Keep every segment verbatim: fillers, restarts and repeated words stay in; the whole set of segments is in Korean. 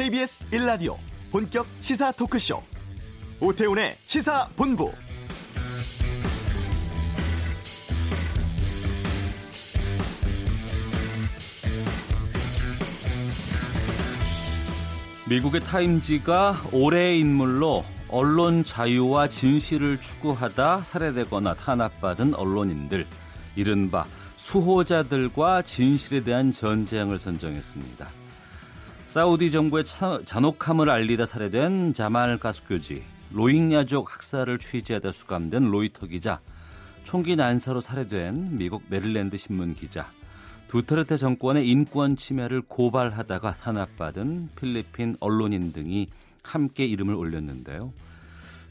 케이비에스 일 라디오 본격 시사 토크쇼 오태훈의 시사본부. 미국의 타임지가 올해의 인물로 언론 자유와 진실을 추구하다 살해되거나 탄압받은 언론인들, 이른바 수호자들과 진실에 대한 전쟁을 선정했습니다. 사우디 정부의 차, 잔혹함을 알리다 살해된 자말 가수교지, 로힝야족 학살을 취재하다 수감된 로이터 기자, 총기 난사로 살해된 미국 메릴랜드 신문 기자, 두터르테 정권의 인권 침해를 고발하다가 탄압받은 필리핀 언론인 등이 함께 이름을 올렸는데요.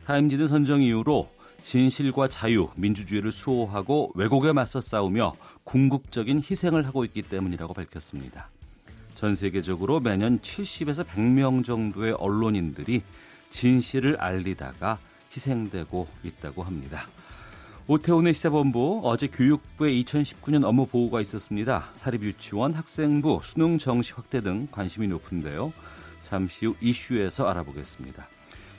타임지는 선정 이유로 진실과 자유, 민주주의를 수호하고 왜곡에 맞서 싸우며 궁극적인 희생을 하고 있기 때문이라고 밝혔습니다. 전 세계적으로 매년 칠십에서 백 명 정도의 언론인들이 진실을 알리다가 희생되고 있다고 합니다. 오태훈의 시사본부, 어제 교육부의 이천십구 년 업무 보고가 있었습니다. 사립유치원, 학생부, 수능 정시 확대 등 관심이 높은데요. 잠시 후 이슈에서 알아보겠습니다.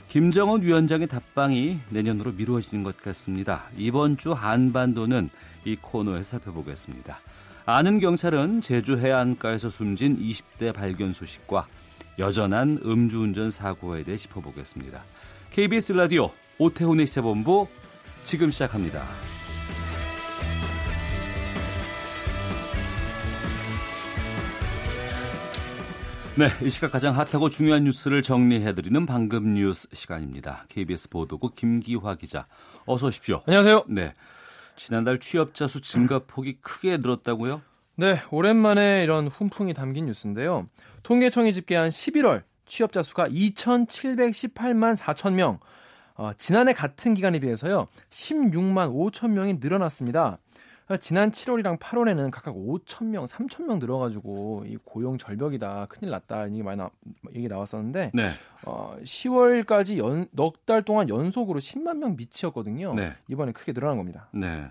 김정은 위원장의 답방이 내년으로 미루어지는 것 같습니다. 이번 주 한반도는 이 코너에서 살펴보겠습니다. 아는 경찰은 제주 해안가에서 숨진 이십 대 발견 소식과 여전한 음주운전 사고에 대해 짚어보겠습니다. 케이비에스 라디오 오태훈의 시사본부 지금 시작합니다. 네, 이 시각 가장 핫하고 중요한 뉴스를 정리해드리는 방금 뉴스 시간입니다. 케이비에스 보도국 김기화 기자, 어서 오십시오. 안녕하세요. 네, 지난달 취업자 수 증가폭이 크게 늘었다고요? 네, 오랜만에 이런 훈풍이 담긴 뉴스인데요. 통계청이 집계한 십일월 취업자 수가 이천칠백십팔만 사천 명, 어, 지난해 같은 기간에 비해서요 십육만 오천 명이 늘어났습니다. 지난 칠월이랑 팔월에는 각각 오천 명, 삼천 명 늘어가지고 이 고용 절벽이다, 큰일 났다 이게 많이 나, 얘기 나왔었는데 네. 어, 시월까지 연, 넉 달 동안 연속으로 십만 명 미치었거든요. 네. 이번에 크게 늘어난 겁니다. 네,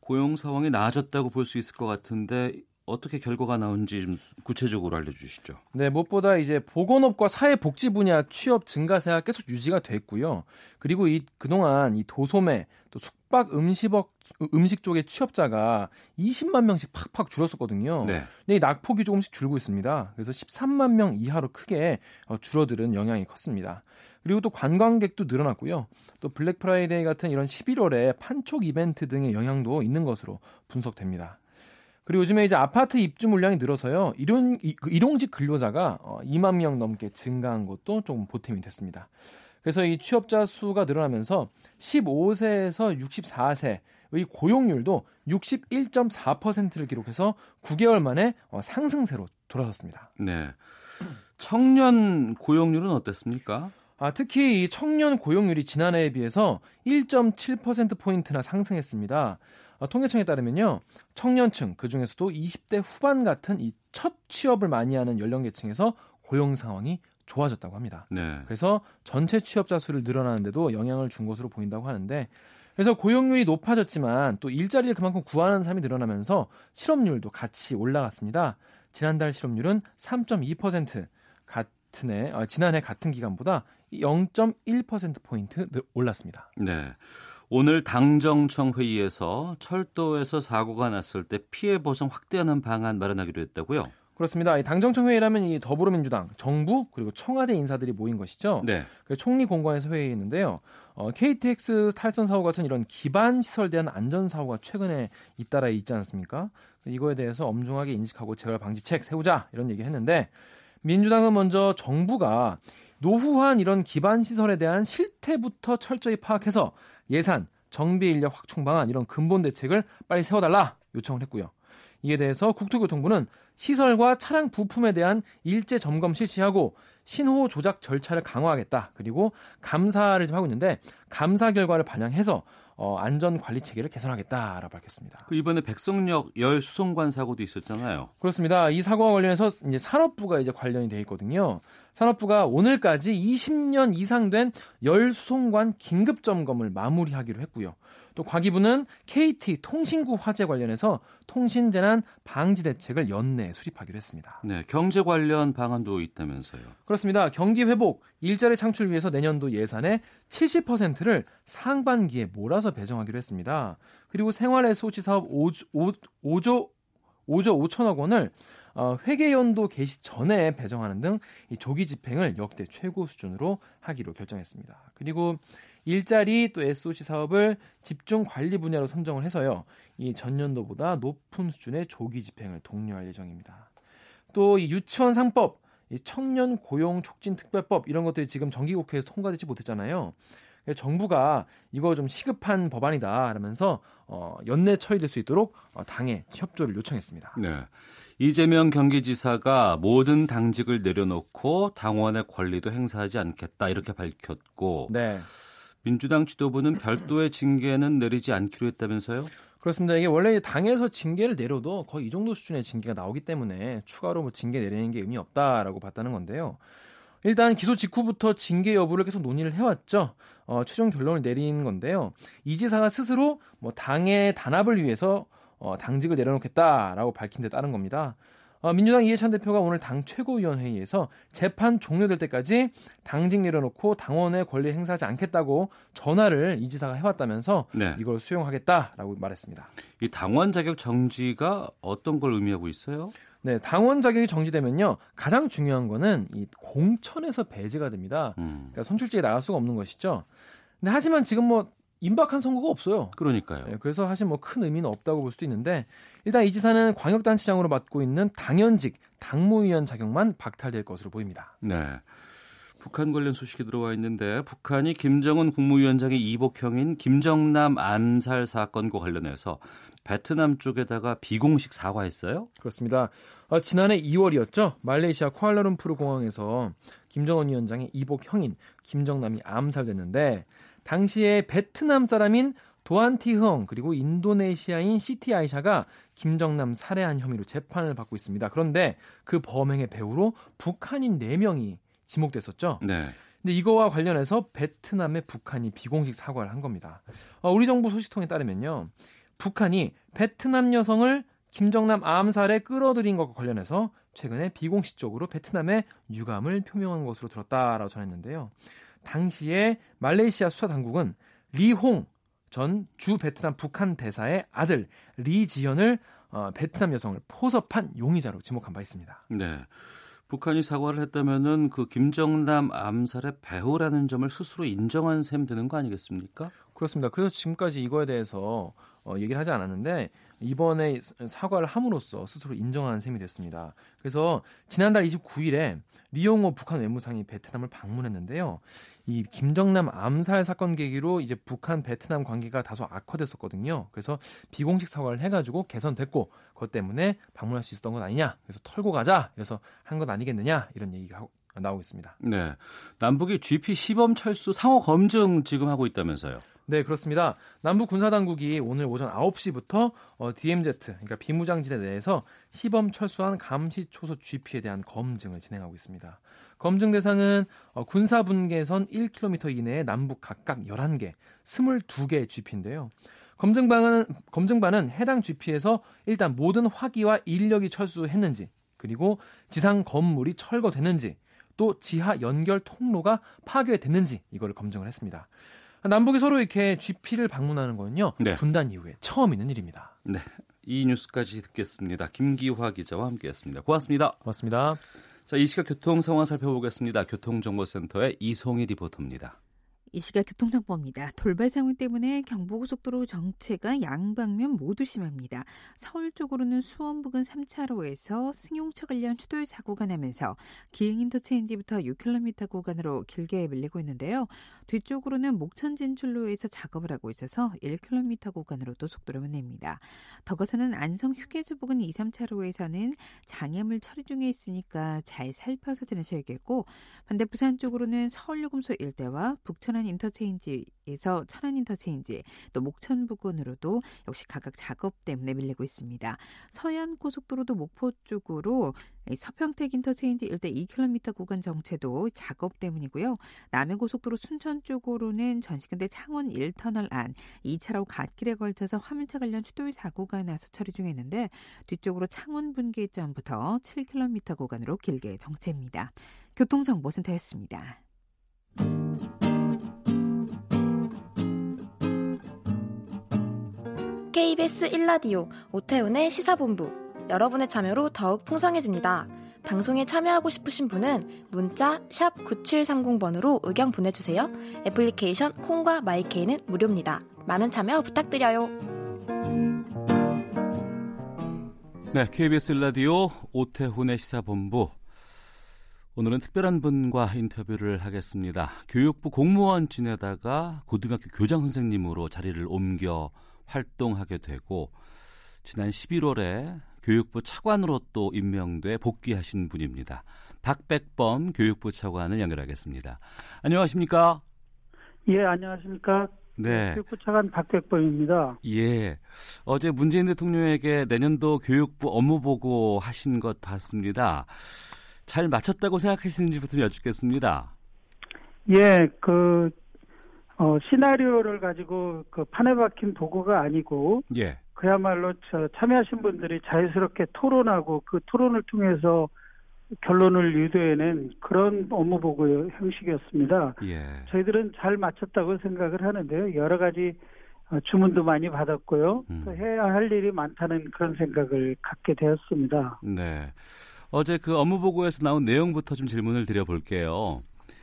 고용 상황이 나아졌다고 볼 수 있을 것 같은데 어떻게 결과가 나온지 좀 구체적으로 알려주시죠. 네, 무엇보다 이제 보건업과 사회복지 분야 취업 증가세가 계속 유지가 됐고요. 그리고 이 그동안 이 도소매, 또 숙박 음식업 음식 쪽의 취업자가 이십만 명씩 팍팍 줄었었거든요. 네. 근데 이 낙폭이 조금씩 줄고 있습니다. 그래서 십삼만 명 이하로 크게 줄어드는 영향이 컸습니다. 그리고 또 관광객도 늘어났고요. 또 블랙 프라이데이 같은 이런 십일월의 판촉 이벤트 등의 영향도 있는 것으로 분석됩니다. 그리고 요즘에 이제 아파트 입주 물량이 늘어서요. 일용, 일용직 근로자가 이만 명 넘게 증가한 것도 조금 보탬이 됐습니다. 그래서 이 취업자 수가 늘어나면서 십오 세에서 육십사 세 이 고용률도 육십일 점 사 퍼센트를 기록해서 구 개월 만에 상승세로 돌아섰습니다. 네, 청년 고용률은 어땠습니까? 아, 특히 이 청년 고용률이 지난해에 비해서 일 점 칠 퍼센트 포인트나 상승했습니다. 아, 통계청에 따르면요, 청년층, 그중에서도 이십 대 후반 같은 이 첫 취업을 많이 하는 연령계층에서 고용 상황이 좋아졌다고 합니다. 네. 그래서 전체 취업자 수를 늘어나는데도 영향을 준 것으로 보인다고 하는데, 그래서 고용률이 높아졌지만 또 일자리를 그만큼 구하는 사람이 늘어나면서 실업률도 같이 올라갔습니다. 지난달 실업률은 삼 점 이 퍼센트, 같은 해, 어, 지난해 같은 기간보다 영 점 일 퍼센트 포인트 올랐습니다. 네, 오늘 당정청 회의에서 철도에서 사고가 났을 때 피해 보상 확대하는 방안 마련하기로 했다고요? 그렇습니다. 이 당정청 회의라면 이 더불어민주당, 정부 그리고 청와대 인사들이 모인 것이죠. 네. 총리 공관에서 회의했는데요. 어, 케이티엑스 탈선 사고 같은 이런 기반 시설 대한 안전 사고가 최근에 잇따라 있지 않습니까? 이거에 대해서 엄중하게 인식하고 재발 방지책 세우자 이런 얘기했는데, 민주당은 먼저 정부가 노후한 이런 기반 시설에 대한 실태부터 철저히 파악해서 예산, 정비 인력 확충 방안 이런 근본 대책을 빨리 세워달라 요청을 했고요. 이에 대해서 국토교통부는 시설과 차량 부품에 대한 일제 점검 실시하고 신호 조작 절차를 강화하겠다. 그리고 감사를 좀 하고 있는데 감사 결과를 반영해서 어, 안전관리 체계를 개선하겠다라고 밝혔습니다. 그 이번에 백석역 열 수송관 사고도 있었잖아요. 그렇습니다. 이 사고와 관련해서 이제 산업부가 이제 관련이 돼 있거든요. 산업부가 오늘까지 이십 년 이상 된 열 수송관 긴급 점검을 마무리하기로 했고요. 또 과기부는 케이티 통신구 화재 관련해서 통신재난 방지 대책을 연내 수립하기로 했습니다. 네, 경제 관련 방안도 있다면서요. 그렇습니다. 경기 회복, 일자리 창출 위해서 내년도 예산의 칠십 퍼센트를 상반기에 몰아서 배정하기로 했습니다. 그리고 생활해소치 사업 오조 오천억 원을 회계연도 개시 전에 배정하는 등 조기 집행을 역대 최고 수준으로 하기로 결정했습니다. 그리고 일자리 또 에스오씨 사업을 집중 관리 분야로 선정을 해서요, 이 전년도보다 높은 수준의 조기 집행을 독려할 예정입니다. 또 이 유치원 상법, 이 청년 고용 촉진 특별법 이런 것들이 지금 정기국회에서 통과되지 못했잖아요. 정부가 이거 좀 시급한 법안이다 라면서 어, 연내 처리될 수 있도록 어, 당에 협조를 요청했습니다. 네, 이재명 경기지사가 모든 당직을 내려놓고 당원의 권리도 행사하지 않겠다 이렇게 밝혔고, 네, 민주당 지도부는 별도의 징계는 내리지 않기로 했다면서요? 그렇습니다. 이게 원래 당에서 징계를 내려도 거의 이 정도 수준의 징계가 나오기 때문에 추가로 뭐 징계 내리는 게 의미 없다라고 봤다는 건데요. 일단 기소 직후부터 징계 여부를 계속 논의를 해왔죠. 어, 최종 결론을 내린 건데요. 이 지사가 스스로 뭐 당의 단합을 위해서 어, 당직을 내려놓겠다라고 밝힌 데 따른 겁니다. 어, 민주당 이해찬 대표가 오늘 당 최고위원회의에서 재판 종료될 때까지 당직 내려놓고 당원의 권리 행사하지 않겠다고 전화를 이 지사가 해왔다면서, 네, 이걸 수용하겠다라고 말했습니다. 이 당원 자격 정지가 어떤 걸 의미하고 있어요? 네, 당원 자격이 정지되면요, 가장 중요한 거는 이 공천에서 배제가 됩니다. 음. 그러니까 선출직에 나갈 수가 없는 것이죠. 근데 하지만 지금 뭐 임박한 선거가 없어요. 그러니까요. 네, 그래서 사실 뭐 큰 의미는 없다고 볼 수도 있는데, 일단 이 지사는 광역단체장으로 맡고 있는 당연직, 당무위원 자격만 박탈될 것으로 보입니다. 네, 북한 관련 소식이 들어와 있는데, 북한이 김정은 국무위원장의 이복형인 김정남 암살 사건과 관련해서 베트남 쪽에다가 비공식 사과했어요? 그렇습니다. 어, 지난해 이월이었죠. 말레이시아 쿠알라룸푸르 공항에서 김정은 위원장의 이복형인 김정남이 암살됐는데, 당시에 베트남 사람인 도안티흥 그리고 인도네시아인 시티 아이샤가 김정남 살해한 혐의로 재판을 받고 있습니다. 그런데 그 범행의 배후로 북한인 네 명이 지목됐었죠. 네. 근데 이거와 관련해서 베트남에 북한이 비공식 사과를 한 겁니다. 어, 우리 정부 소식통에 따르면요, 북한이 베트남 여성을 김정남 암살에 끌어들인 것과 관련해서 최근에 비공식적으로 베트남에 유감을 표명한 것으로 들었다라고 전했는데요. 당시에 말레이시아 수사당국은 리홍 전 주 베트남 북한 대사의 아들 리지현을 어, 베트남 여성을 포섭한 용의자로 지목한 바 있습니다. 네, 북한이 사과를 했다면은 그 김정남 암살의 배후라는 점을 스스로 인정한 셈 되는 거 아니겠습니까? 그렇습니다. 그래서 지금까지 이거에 대해서 어, 얘기를 하지 않았는데 이번에 사과를 함으로써 스스로 인정하는 셈이 됐습니다. 그래서 지난달 이십구일에 리홍호 북한 외무상이 베트남을 방문했는데요, 이 김정남 암살 사건 계기로 이제 북한 베트남 관계가 다소 악화됐었거든요. 그래서 비공식 사과를 해가지고 개선됐고, 그것 때문에 방문할 수 있었던 건 아니냐, 그래서 털고 가자, 그래서 한 건 아니겠느냐 이런 얘기가 하고 나오고 있습니다. 네, 남북이 지피 시범 철수 상호 검증 지금 하고 있다면서요? 네, 그렇습니다. 남북 군사당국이 오늘 오전 아홉시부터 어, 디엠지, 그러니까 비무장지대 내에서 시범 철수한 감시초소 지피에 대한 검증을 진행하고 있습니다. 검증 대상은 어, 군사분계선 일 킬로미터 이내에 남북 각각 열한 개, 스물두 개의 지피인데요. 검증반은, 검증반은 해당 지피에서 일단 모든 화기와 인력이 철수했는지, 그리고 지상 건물이 철거됐는지, 또 지하 연결 통로가 파괴됐는지 이걸 검증을 했습니다. 남북이 서로 이렇게 지피를 방문하는 건요, 네, 분단 이후에 처음 있는 일입니다. 네, 이 뉴스까지 듣겠습니다. 김기화 기자와 함께했습니다. 고맙습니다. 고맙습니다. 자, 이 시각 교통 상황 살펴보겠습니다. 교통정보센터의 이송희 리포터입니다. 이 시각 교통정보입니다. 돌발 상황 때문에 경부고속도로 정체가 양방면 모두 심합니다. 서울 쪽으로는 수원 부근 삼 차로에서 승용차 관련 추돌 사고가 나면서 기흥 인터체인지부터 육 킬로미터 구간으로 길게 밀리고 있는데요, 뒤쪽으로는 목천 진출로에서 작업을 하고 있어서 일 킬로미터 구간으로도 속도를 냅니다. 더 가서는 안성 휴게소 부근 이, 삼 차로에서는 장애물 처리 중에 있으니까 잘 살펴서 지나셔야겠고, 반대 부산 쪽으로는 서울요금소 일대와 북천안 천안 인터체인지에서 천안 인터체인지, 또 목천 부근으로도 역시 각각 작업 때문에 밀리고 있습니다. 서해안 고속도로도 목포 쪽으로 서평택 인터체인지 일대 이 킬로미터 구간 정체도 작업 때문이고요. 남해고속도로 순천 쪽으로는 전시근대 창원 일 터널 안 이 차로 갓길에 걸쳐서 화물차 관련 추돌 사고가 나서 처리 중이었는데 뒤쪽으로 창원 분기점부터 칠 킬로미터 구간으로 길게 정체입니다. 교통정보센터였습니다. 케이비에스 일 라디오 오태훈의 시사본부, 여러분의 참여로 더욱 풍성해집니다. 방송에 참여하고 싶으신 분은 문자 샵 구칠삼공 번으로 의견 보내주세요. 애플리케이션 콩과 마이케이는 무료입니다. 많은 참여 부탁드려요. 네, 케이비에스 일 라디오 오태훈의 시사본부. 오늘은 특별한 분과 인터뷰를 하겠습니다. 교육부 공무원 지내다가 고등학교 교장 선생님으로 자리를 옮겨 활동하게 되고 지난 십일월에 교육부 차관으로 또 임명돼 복귀하신 분입니다. 박백범 교육부 차관을 연결하겠습니다. 안녕하십니까? 예, 안녕하십니까? 네. 교육부 차관 박백범입니다. 예. 어제 문재인 대통령에게 내년도 교육부 업무 보고 하신 것 봤습니다. 잘 마쳤다고 생각하시는지부터 여쭙겠습니다. 예, 그 어, 시나리오를 가지고 그 판에 박힌 도구가 아니고. 예. 그야말로 참여하신 분들이 자유스럽게 토론하고 그 토론을 통해서 결론을 유도해낸 그런 업무보고 형식이었습니다. 예. 저희들은 잘 마쳤다고 생각을 하는데요. 여러 가지 주문도 많이 받았고요. 음. 또 해야 할 일이 많다는 그런 생각을 갖게 되었습니다. 네. 어제 그 업무보고에서 나온 내용부터 좀 질문을 드려볼게요.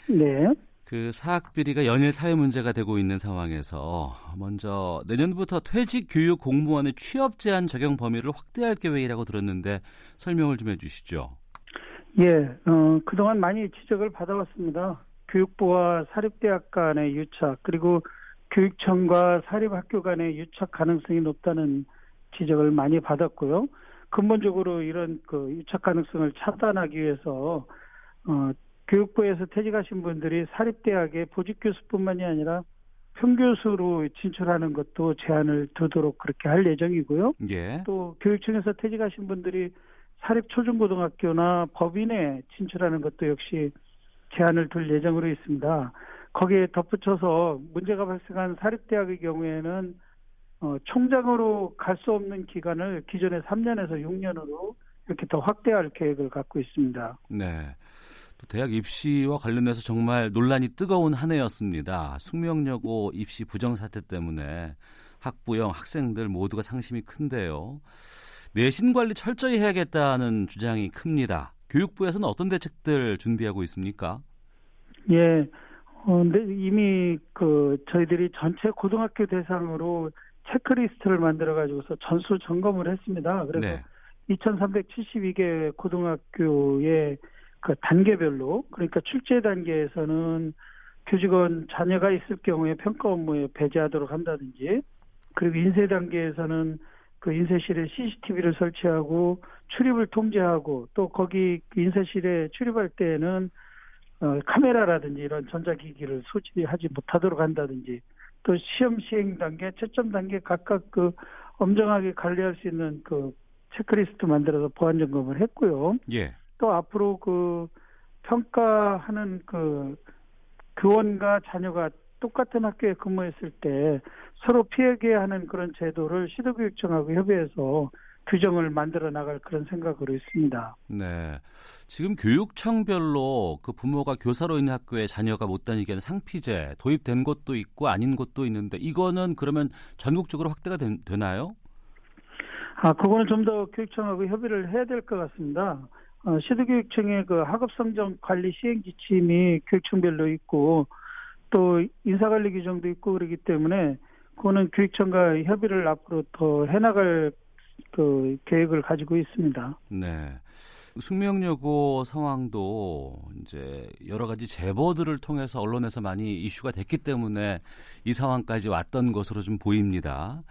네. 그 사학비리가 연일 사회 문제가 되고 있는 상황에서 먼저 내년부터 퇴직 교육 공무원의 취업 제한 적용 범위를 확대할 계획이라고 들었는데 설명을 좀 해주시죠. 예, 어, 그동안 많이 지적을 받아왔습니다. 교육부와 사립대학 간의 유착, 그리고 교육청과 사립학교 간의 유착 가능성이 높다는 지적을 많이 받았고요. 근본적으로 이런 그 유착 가능성을 차단하기 위해서 어, 교육부에서 퇴직하신 분들이 사립대학에 보직교수뿐만이 아니라 평교수로 진출하는 것도 제한을 두도록 그렇게 할 예정이고요. 예. 또 교육청에서 퇴직하신 분들이 사립초중고등학교나 법인에 진출하는 것도 역시 제한을 둘 예정으로 있습니다. 거기에 덧붙여서 문제가 발생한 사립대학의 경우에는 어, 총장으로 갈 수 없는 기간을 기존의 삼 년에서 육 년으로 이렇게 더 확대할 계획을 갖고 있습니다. 네. 또 대학 입시와 관련해서 정말 논란이 뜨거운 한 해였습니다. 숙명여고 입시 부정 사태 때문에 학부형, 학생들 모두가 상심이 큰데요. 내신 관리 철저히 해야겠다는 주장이 큽니다. 교육부에서는 어떤 대책들 준비하고 있습니까? 예, 어, 근데 이미 그 저희들이 전체 고등학교 대상으로 체크리스트를 만들어 가지고서 전수 점검을 했습니다. 그래서 네. 이천삼백칠십이 개 고등학교에 그 단계별로, 그러니까 출제 단계에서는 교직원 자녀가 있을 경우에 평가 업무에 배제하도록 한다든지, 그리고 인쇄 단계에서는 그 인쇄실에 씨씨티비를 설치하고 출입을 통제하고, 또 거기 인쇄실에 출입할 때에는 어, 카메라라든지 이런 전자기기를 소지하지 못하도록 한다든지, 또 시험 시행 단계, 채점 단계 각각 그 엄정하게 관리할 수 있는 그 체크리스트 만들어서 보안 점검을 했고요. 예. 또 앞으로 그 평가하는 그 교원과 자녀가 똑같은 학교에 근무했을 때 서로 피해게 하는 그런 제도를 시도교육청하고 협의해서 규정을 만들어 나갈 그런 생각으로 있습니다. 네. 지금 교육청별로 그 부모가 교사로 있는 학교에 자녀가 못 다니게 하는 상피제 도입된 곳도 있고 아닌 곳도 있는데 이거는 그러면 전국적으로 확대가 된, 되나요? 아, 그거는 좀 더 교육청하고 협의를 해야 될 것 같습니다. 어, 시도교육청의 그 학업성적 관리 시행 지침이 교육청별로 있고 또 인사관리 규정도 있고 그러기 때문에 그거는 교육청과 협의를 앞으로 더 해나갈 그 계획을 가지고 있습니다. 네. 숙명여고 상황도 이제 여러 가지 제보들을 통해서 언론에서 많이 이슈가 됐기 때문에 이 상황까지 왔던 것으로 좀 보입니다.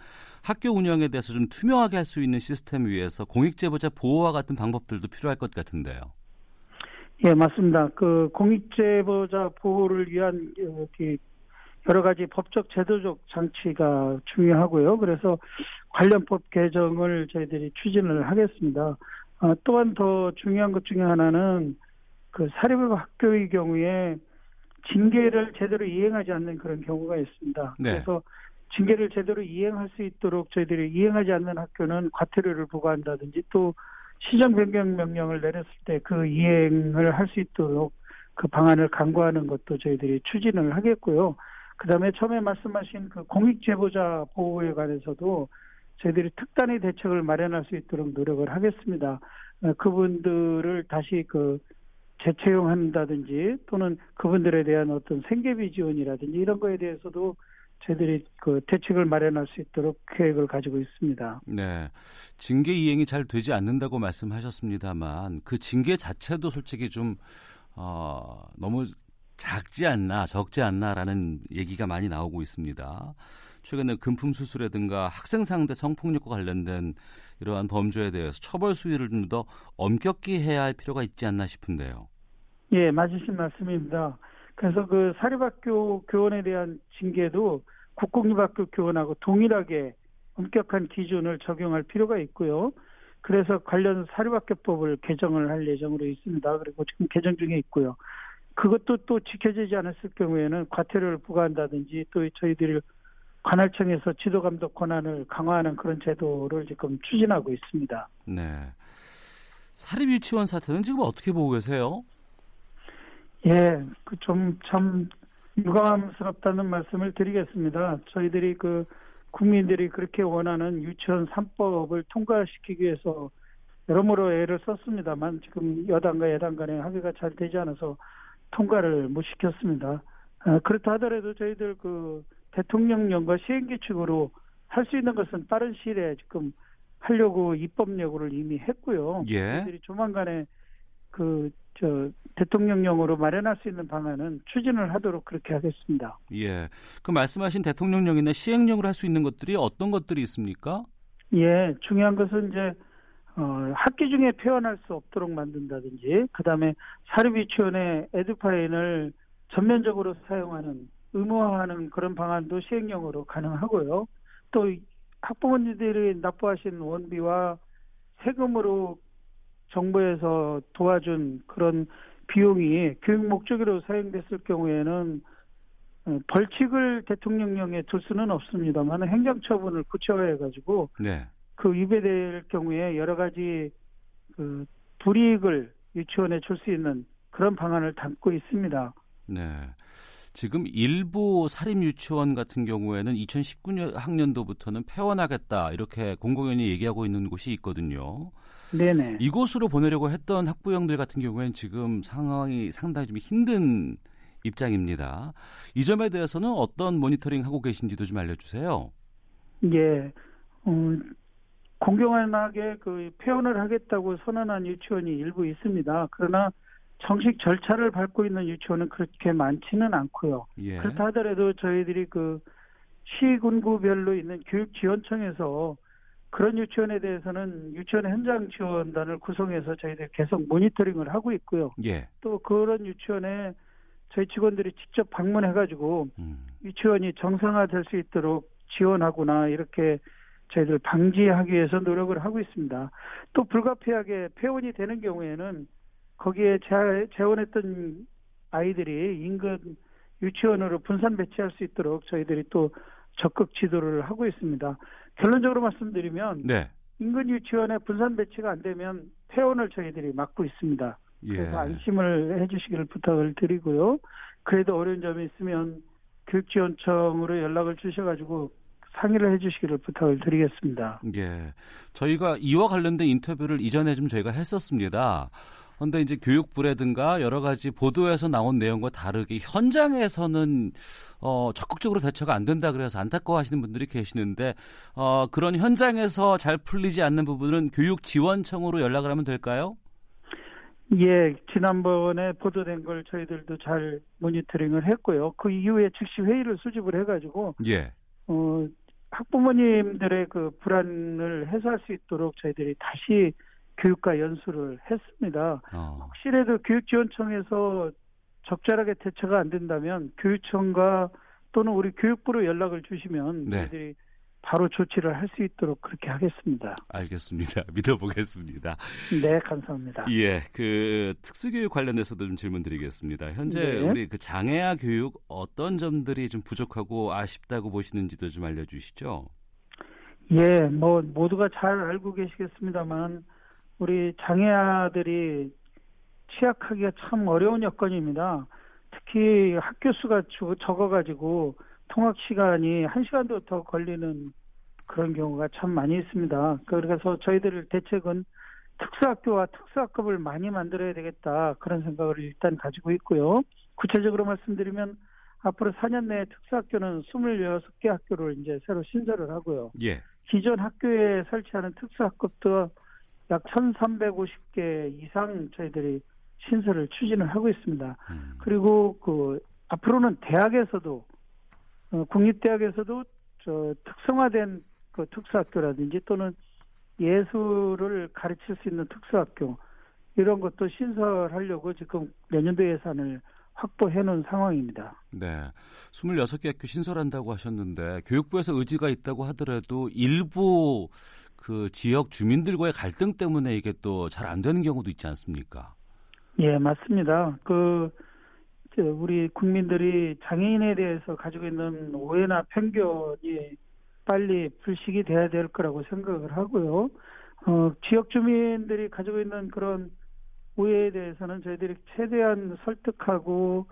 학교 운영에 대해서 좀 투명하게 할 수 있는 시스템 위에서 공익제보자 보호와 같은 방법들도 필요할 것 같은데요. 예, 맞습니다. 그 공익제보자 보호를 위한 여러 가지 법적 제도적 장치가 중요하고요. 그래서 관련법 개정을 저희들이 추진을 하겠습니다. 아, 또한 더 중요한 것 중에 하나는 그 사립 학교의 경우에 징계를 제대로 이행하지 않는 그런 경우가 있습니다. 네. 그래서 징계를 제대로 이행할 수 있도록 저희들이 이행하지 않는 학교는 과태료를 부과한다든지 또 시정 변경 명령을 내렸을 때 그 이행을 할 수 있도록 그 방안을 강구하는 것도 저희들이 추진을 하겠고요. 그다음에 처음에 말씀하신 그 공익 제보자 보호에 관해서도 저희들이 특단의 대책을 마련할 수 있도록 노력을 하겠습니다. 그분들을 다시 그 재채용한다든지 또는 그분들에 대한 어떤 생계비 지원이라든지 이런 거에 대해서도 저희들이 그 대책을 마련할 수 있도록 계획을 가지고 있습니다. 네, 징계 이행이 잘 되지 않는다고 말씀하셨습니다만 그 징계 자체도 솔직히 좀 어, 너무 작지 않나 적지 않나라는 얘기가 많이 나오고 있습니다. 최근에 금품 수수라든가 학생 상대 성폭력과 관련된 이러한 범죄에 대해서 처벌 수위를 좀 더 엄격히 해야 할 필요가 있지 않나 싶은데요. 예, 맞으신 말씀입니다. 그래서 그 사립학교 교원에 대한 징계도 국공립학교 교원하고 동일하게 엄격한 기준을 적용할 필요가 있고요. 그래서 관련 사립학교법을 개정을 할 예정으로 있습니다. 그리고 지금 개정 중에 있고요. 그것도 또 지켜지지 않았을 경우에는 과태료를 부과한다든지 또 저희들이 관할청에서 지도감독 권한을 강화하는 그런 제도를 지금 추진하고 있습니다. 네. 사립유치원 사태는 지금 어떻게 보고 계세요? 예, 그 좀 참 유감스럽다는 말씀을 드리겠습니다. 저희들이 그 국민들이 그렇게 원하는 유치원 삼 법을 통과시키기 위해서 여러모로 애를 썼습니다만 지금 여당과 여당 간의 합의가 잘 되지 않아서 통과를 못 시켰습니다. 아, 그렇다 하더라도 저희들 그 대통령령과 시행규칙으로 할 수 있는 것은 빠른 시일 내에 지금 하려고 입법 예고를 이미 했고요. 예. 저희들이 조만간에 그 저 대통령령으로 마련할 수 있는 방안은 추진을 하도록 그렇게 하겠습니다. 예. 그 말씀하신 대통령령이나 시행령으로 할 수 있는 것들이 어떤 것들이 있습니까? 예. 중요한 것은 이제 어, 학기 중에 표현할 수 없도록 만든다든지, 그 다음에 사립유치원의 에듀파인을 전면적으로 사용하는, 의무화하는 그런 방안도 시행령으로 가능하고요. 또 학부모님들이 납부하신 원비와 세금으로 정부에서 도와준 그런 비용이 교육 목적으로 사용됐을 경우에는 벌칙을 대통령령에 둘 수는 없습니다만 행정처분을 구체화해가지고 네. 그 위배될 경우에 여러 가지 그 불이익을 유치원에 줄 수 있는 그런 방안을 담고 있습니다. 네. 지금 일부 사립유치원 같은 경우에는 이천십구 년 학년도부터는 폐원하겠다 이렇게 공공연히 얘기하고 있는 곳이 있거든요. 네네. 이곳으로 보내려고 했던 학부형들 같은 경우에는 지금 상황이 상당히 좀 힘든 입장입니다. 이 점에 대해서는 어떤 모니터링하고 계신지도 좀 알려주세요. 예. 음, 공공연하게 그 폐원을 하겠다고 선언한 유치원이 일부 있습니다. 그러나 정식 절차를 밟고 있는 유치원은 그렇게 많지는 않고요. 예. 그렇다 하더라도 저희들이 그 시군구별로 있는 교육지원청에서 그런 유치원에 대해서는 유치원 현장 지원단을 구성해서 저희들이 계속 모니터링을 하고 있고요. 예. 또 그런 유치원에 저희 직원들이 직접 방문해가지고 음. 유치원이 정상화될 수 있도록 지원하거나 이렇게 저희들 방지하기 위해서 노력을 하고 있습니다. 또 불가피하게 폐원이 되는 경우에는 거기에 재원했던 아이들이 인근 유치원으로 분산 배치할 수 있도록 저희들이 또 적극 지도를 하고 있습니다. 결론적으로 말씀드리면 네. 인근 유치원에 분산 배치가 안 되면 폐원을 저희들이 막고 있습니다. 그래서 예. 안심을 해주시기를 부탁을 드리고요. 그래도 어려운 점이 있으면 교육지원청으로 연락을 주셔가지고 상의를 해주시기를 부탁을 드리겠습니다. 예, 저희가 이와 관련된 인터뷰를 이전에 좀 저희가 했었습니다. 그런데 이제 교육부라든가 여러 가지 보도에서 나온 내용과 다르게 현장에서는 어, 적극적으로 대처가 안 된다 그래서 안타까워하시는 분들이 계시는데 어, 그런 현장에서 잘 풀리지 않는 부분은 교육지원청으로 연락을 하면 될까요? 예, 지난번에 보도된 걸 저희들도 잘 모니터링을 했고요. 그 이후에 즉시 회의를 수집을 해가지고 예. 어, 학부모님들의 그 불안을 해소할 수 있도록 저희들이 다시 교육과 연수를 했습니다. 어. 혹시라도 교육지원청에서 적절하게 대처가 안 된다면 교육청과 또는 우리 교육부로 연락을 주시면 네. 저희들이 바로 조치를 할 수 있도록 그렇게 하겠습니다. 알겠습니다. 믿어보겠습니다. 네, 감사합니다. 예, 그 특수교육 관련해서도 좀 질문드리겠습니다. 현재 네. 우리 그 장애아 교육 어떤 점들이 좀 부족하고 아쉽다고 보시는지도 좀 알려주시죠. 예, 뭐 모두가 잘 알고 계시겠습니다만 우리 장애아들이 취약하기가 참 어려운 여건입니다. 특히 학교 수가 적어가지고 통학 시간이 한 시간도 더 걸리는 그런 경우가 참 많이 있습니다. 그래서 저희들 대책은 특수학교와 특수학급을 많이 만들어야 되겠다 그런 생각을 일단 가지고 있고요. 구체적으로 말씀드리면 앞으로 사 년 내에 특수학교는 스물여섯 개 학교를 이제 새로 신설을 하고요. 예. 기존 학교에 설치하는 특수학급도 약 천삼백오십 개 이상 저희들이 신설을 추진을 하고 있습니다. 음. 그리고 그 앞으로는 대학에서도 어, 국립대학에서도 저 특성화된 그 특수학교라든지 또는 예술을 가르칠 수 있는 특수학교 이런 것도 신설하려고 지금 내년도 예산을 확보해 놓은 상황입니다. 네, 스물여섯 개 학교 신설한다고 하셨는데 교육부에서 의지가 있다고 하더라도 일부 그 지역 주민들과의 갈등 때문에 이게 또 잘 안 되는 경우도 있지 않습니까? 예, 맞습니다. 그 우리 국민들이 장애인에 대해서 가지고 있는 오해나 편견이 빨리 불식이 돼야 될 거라고 생각을 하고요. 어, 지역 주민들이 가지고 있는 그런 오해에 대해서는 저희들이 최대한 설득하고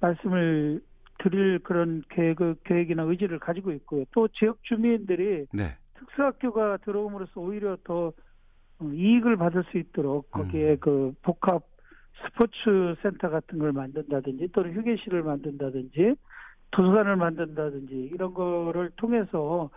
말씀을 드릴 그런 계획, 계획이나 의지를 가지고 있고요. 또 지역 주민들이 네. 특수학교가 들어옴으로써 오히려 더 이익을 받을 수 있도록 거기에 음. 그 복합 스포츠 센터 같은 걸 만든다든지 또는 휴게실을 만든다든지 도서관을 만든다든지 이런 거를 통해서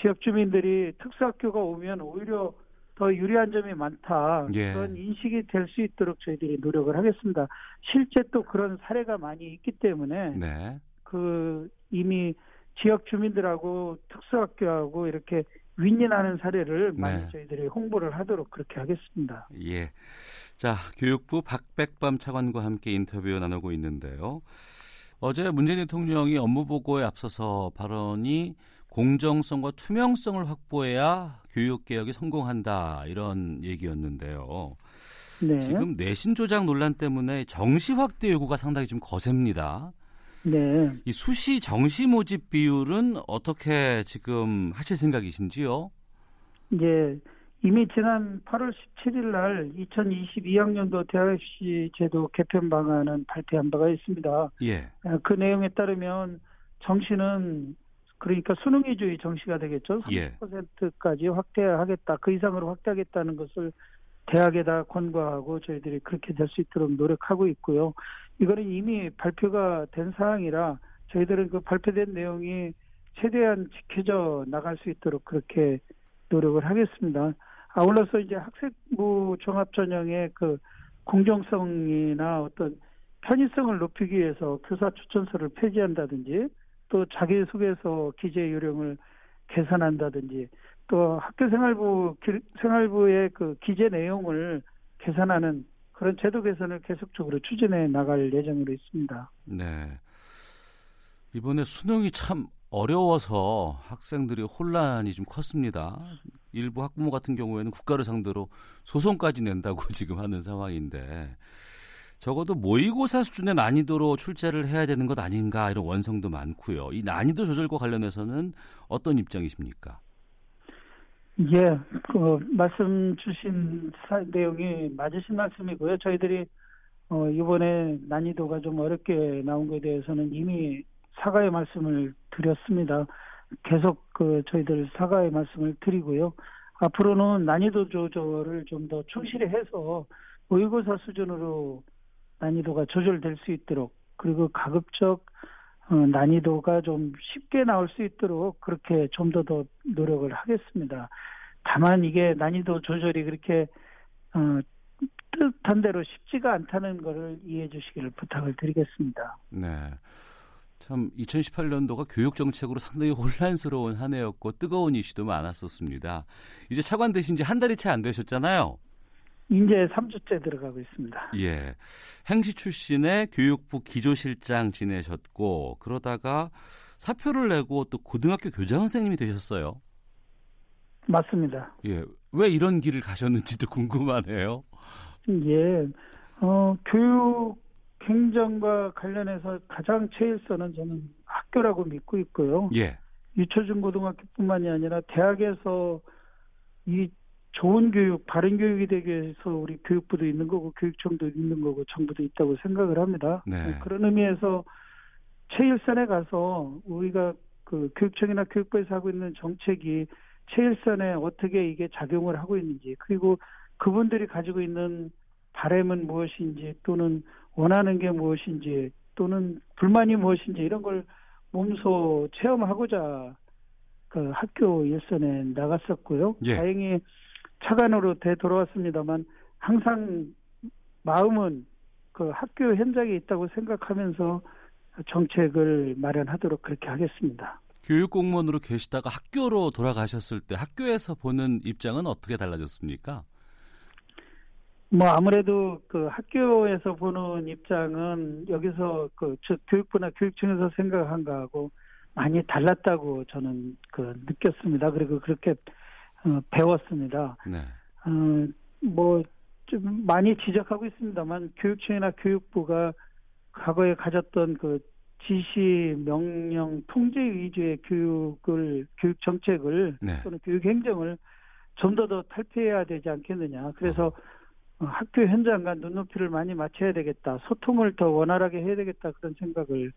지역 주민들이 특수학교가 오면 오히려 더 유리한 점이 많다. 예. 그런 인식이 될 수 있도록 저희들이 노력을 하겠습니다. 실제 또 그런 사례가 많이 있기 때문에 네. 그 이미 지역 주민들하고 특수학교하고 이렇게 윈윈하는 사례를 많이 네. 저희들이 홍보를 하도록 그렇게 하겠습니다. 예. 자, 교육부 박백범 차관과 함께 인터뷰 나누고 있는데요. 어제 문재인 대통령이 업무보고에 앞서서 발언이 공정성과 투명성을 확보해야 교육개혁이 성공한다 이런 얘기였는데요. 네. 지금 내신 조작 논란 때문에 정시 확대 요구가 상당히 좀 거셉니다. 네. 이 수시 정시 모집 비율은 어떻게 지금 하실 생각이신지요? 네. 이미 지난 팔월 십칠일 날 이천이십이 학년도 대학입시 제도 개편 방안은 발표한 바가 있습니다. 예. 그 내용에 따르면 정시는 그러니까 수능 위주의 정시가 되겠죠. 삼십 퍼센트까지 예. 확대하겠다. 그 이상으로 확대하겠다는 것을 대학에다 권고하고 저희들이 그렇게 될 수 있도록 노력하고 있고요. 이거는 이미 발표가 된 사항이라 저희들은 그 발표된 내용이 최대한 지켜져 나갈 수 있도록 그렇게 노력을 하겠습니다. 아울러서 이제 학생부 종합전형의 그 공정성이나 어떤 편의성을 높이기 위해서 교사 추천서를 폐지한다든지 또 자기소개서 기재 요령을 개선한다든지 또 학교생활부 생활부의 그 기재 내용을 개선하는 그런 제도 개선을 계속적으로 추진해 나갈 예정으로 있습니다. 네. 이번에 수능이 참 어려워서 학생들이 혼란이 좀 컸습니다. 일부 학부모 같은 경우에는 국가를 상대로 소송까지 낸다고 지금 하는 상황인데 적어도 모의고사 수준의 난이도로 출제를 해야 되는 것 아닌가 이런 원성도 많고요. 이 난이도 조절과 관련해서는 어떤 입장이십니까? 예, 그 말씀 주신 사, 내용이 맞으신 말씀이고요. 저희들이 어, 이번에 난이도가 좀 어렵게 나온 것에 대해서는 이미 사과의 말씀을 드렸습니다. 계속 그 저희들 사과의 말씀을 드리고요. 앞으로는 난이도 조절을 좀 더 충실히 해서 모의고사 수준으로 난이도가 조절될 수 있도록 그리고 가급적 난이도가 좀 쉽게 나올 수 있도록 그렇게 좀 더 더 노력을 하겠습니다. 다만 이게 난이도 조절이 그렇게 어, 뜻한 대로 쉽지가 않다는 것을 이해해 주시기를 부탁을 드리겠습니다. 네. 참 이천십팔 년도가 교육정책으로 상당히 혼란스러운 한 해였고 뜨거운 이슈도 많았었습니다. 이제 차관 되신 지 한 달이 채 안 되셨잖아요. 이제 삼 주째 들어가고 있습니다. 예, 행시 출신의 교육부 기조실장 지내셨고 그러다가 사표를 내고 또 고등학교 교장 선생님이 되셨어요. 맞습니다. 예, 왜 이런 길을 가셨는지도 궁금하네요. 예, 어, 교육 행정과 관련해서 가장 최일선은 저는 학교라고 믿고 있고요. 예. 유초중고등학교뿐만이 아니라 대학에서 이 좋은 교육, 바른 교육이 되기 위해서 우리 교육부도 있는 거고 교육청도 있는 거고 정부도 있다고 생각을 합니다. 네. 그런 의미에서 최일선에 가서 우리가 그 교육청이나 교육부에서 하고 있는 정책이 최일선에 어떻게 이게 작용을 하고 있는지 그리고 그분들이 가지고 있는 바람은 무엇인지 또는 원하는 게 무엇인지 또는 불만이 무엇인지 이런 걸 몸소 체험하고자 그 학교 일선에 나갔었고요. 예. 다행히 차관으로 되돌아왔습니다만 항상 마음은 그 학교 현장에 있다고 생각하면서 정책을 마련하도록 그렇게 하겠습니다. 교육공무원으로 계시다가 학교로 돌아가셨을 때 학교에서 보는 입장은 어떻게 달라졌습니까? 뭐 아무래도 그 학교에서 보는 입장은 여기서 그 교육부나 교육청에서 생각한 거하고 많이 달랐다고 저는 그 느꼈습니다. 그리고 그렇게 어, 배웠습니다. 네. 어, 뭐 좀 많이 지적하고 있습니다만 교육청이나 교육부가 과거에 가졌던 그 지시, 명령, 통제 위주의 교육을 교육 정책을 네. 또는 교육 행정을 좀 더 더 탈피해야 되지 않겠느냐. 그래서 어. 학교 현장과 눈높이를 많이 맞춰야 되겠다. 소통을 더 원활하게 해야 되겠다. 그런 생각을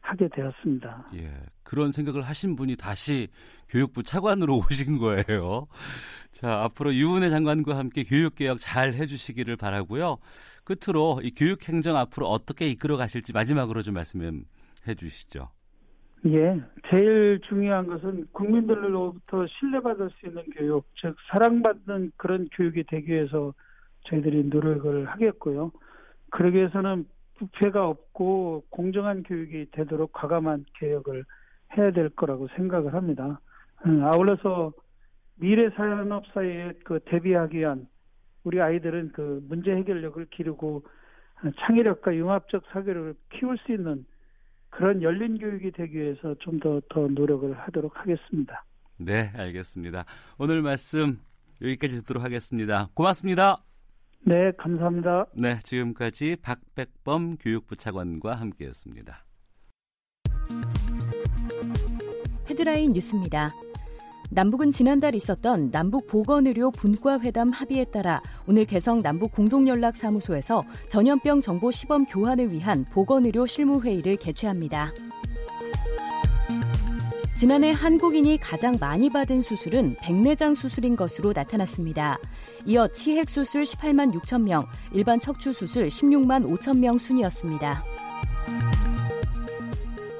하게 되었습니다. 예, 그런 생각을 하신 분이 다시 교육부 차관으로 오신 거예요. 자, 앞으로 유은혜 장관과 함께 교육개혁 잘 해주시기를 바라고요. 끝으로 이 교육행정 앞으로 어떻게 이끌어 가실지 마지막으로 좀 말씀해 주시죠. 예, 제일 중요한 것은 국민들로부터 신뢰받을 수 있는 교육, 즉 사랑받는 그런 교육이 되기 위해서 저희들이 노력을 하겠고요. 그러기 위해서는 부패가 없고 공정한 교육이 되도록 과감한 개혁을 해야 될 거라고 생각을 합니다. 아울러서 미래 산업사회에 그 대비하기 위한 우리 아이들은 그 문제 해결력을 기르고 창의력과 융합적 사고력을 키울 수 있는 그런 열린 교육이 되기 위해서 좀 더 더 노력을 하도록 하겠습니다. 네, 알겠습니다. 오늘 말씀 여기까지 듣도록 하겠습니다. 고맙습니다. 네, 감사합니다. 네, 지금까지 박백범 교육부 차관과 함께했습니다. 헤드라인 뉴스입니다. 남북은 지난달 있었던 남북보건의료 분과회담 합의에 따라 오늘 개성 남북공동연락사무소에서 전염병 정보 시범 교환을 위한 보건의료 실무회의를 개최합니다. 지난해 한국인이 가장 많이 받은 수술은 백내장 수술인 것으로 나타났습니다. 이어 치핵 수술 십팔만 육천 명, 일반 척추 수술 십육만 오천 명 순이었습니다.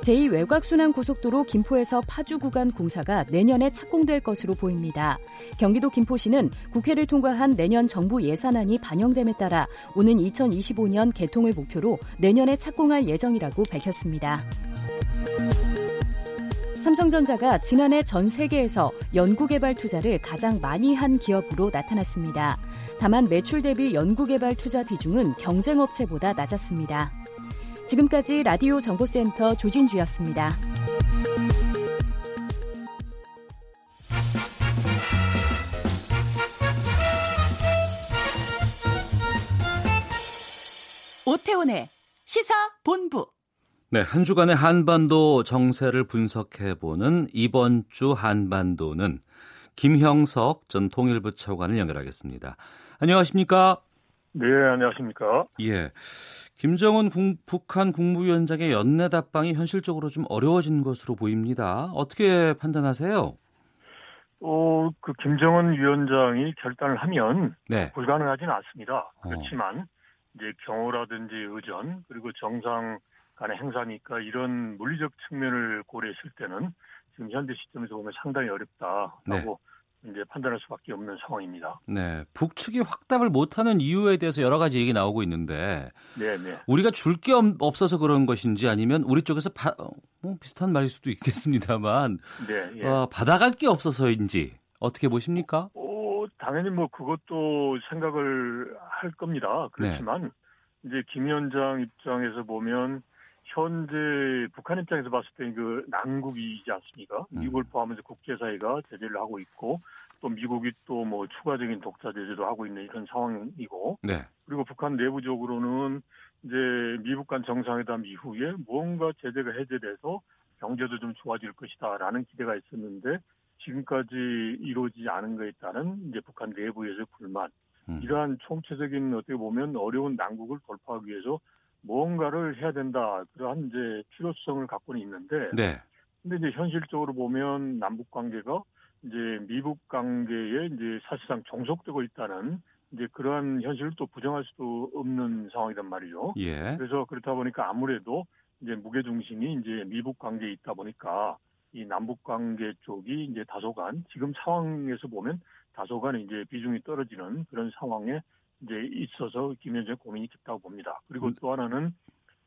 제이 외곽순환고속도로 김포에서 파주 구간 공사가 내년에 착공될 것으로 보입니다. 경기도 김포시는 국회를 통과한 내년 정부 예산안이 반영됨에 따라 오는 이천이십오 년 개통을 목표로 내년에 착공할 예정이라고 밝혔습니다. 삼성전자가 지난해 전 세계에서 연구개발 투자를 가장 많이 한 기업으로 나타났습니다. 다만 매출 대비 연구개발 투자 비중은 경쟁업체보다 낮았습니다. 지금까지 라디오 정보센터 조진주였습니다. 오태훈의 시사본부. 네, 한 주간의 한반도 정세를 분석해보는 이번 주 한반도는 김형석 전 통일부 차관을 연결하겠습니다. 안녕하십니까? 네, 안녕하십니까? 예, 김정은 국, 북한 국무위원장의 연내 답방이 현실적으로 좀 어려워진 것으로 보입니다. 어떻게 판단하세요? 어, 그 김정은 위원장이 결단을 하면 네. 불가능하진 않습니다. 그렇지만 어. 이제 경호라든지 의전 그리고 정상 간의 행사니까 이런 물리적 측면을 고려했을 때는 지금 현재 시점에서 보면 상당히 어렵다라고 네. 이제 판단할 수밖에 없는 상황입니다. 네, 북측이 확답을 못하는 이유에 대해서 여러 가지 얘기 나오고 있는데, 네, 네. 우리가 줄 게 없어서 그런 것인지 아니면 우리 쪽에서 바, 뭐 비슷한 말일 수도 있겠습니다만, 네, 예. 어, 받아갈 게 없어서인지 어떻게 보십니까? 어, 당연히 뭐 그것도 생각을 할 겁니다. 그렇지만 네. 이제 김 위원장 입장에서 보면 현재 북한 입장에서 봤을 때 그 난국이지 않습니까? 음. 미국을 포함해서 국제사회가 제재를 하고 있고 또 미국이 또 뭐 추가적인 독자 제재도 하고 있는 이런 상황이고 네. 그리고 북한 내부적으로는 이제 미북 간 정상회담 이후에 무언가 제재가 해제돼서 경제도 좀 좋아질 것이다라는 기대가 있었는데 지금까지 이루어지지 않은 것에 따른 이제 북한 내부에서 불만 음. 이러한 총체적인 어떻게 보면 어려운 난국을 돌파하기 위해서 무언가를 해야 된다 그러한 이제 필요성을 갖고는 있는데 네. 근데 이제 현실적으로 보면 남북 관계가 이제 미북 관계에 이제 사실상 종속되고 있다는 이제 그러한 현실을 또 부정할 수도 없는 상황이란 말이죠. 예. 그래서 그렇다 보니까 아무래도 이제 무게 중심이 이제 미북 관계에 있다 보니까 이 남북 관계 쪽이 이제 다소간 지금 상황에서 보면 다소간 이제 비중이 떨어지는 그런 상황에 이제 있어서 김 위원장의 고민이 깊다고 봅니다. 그리고 또 하나는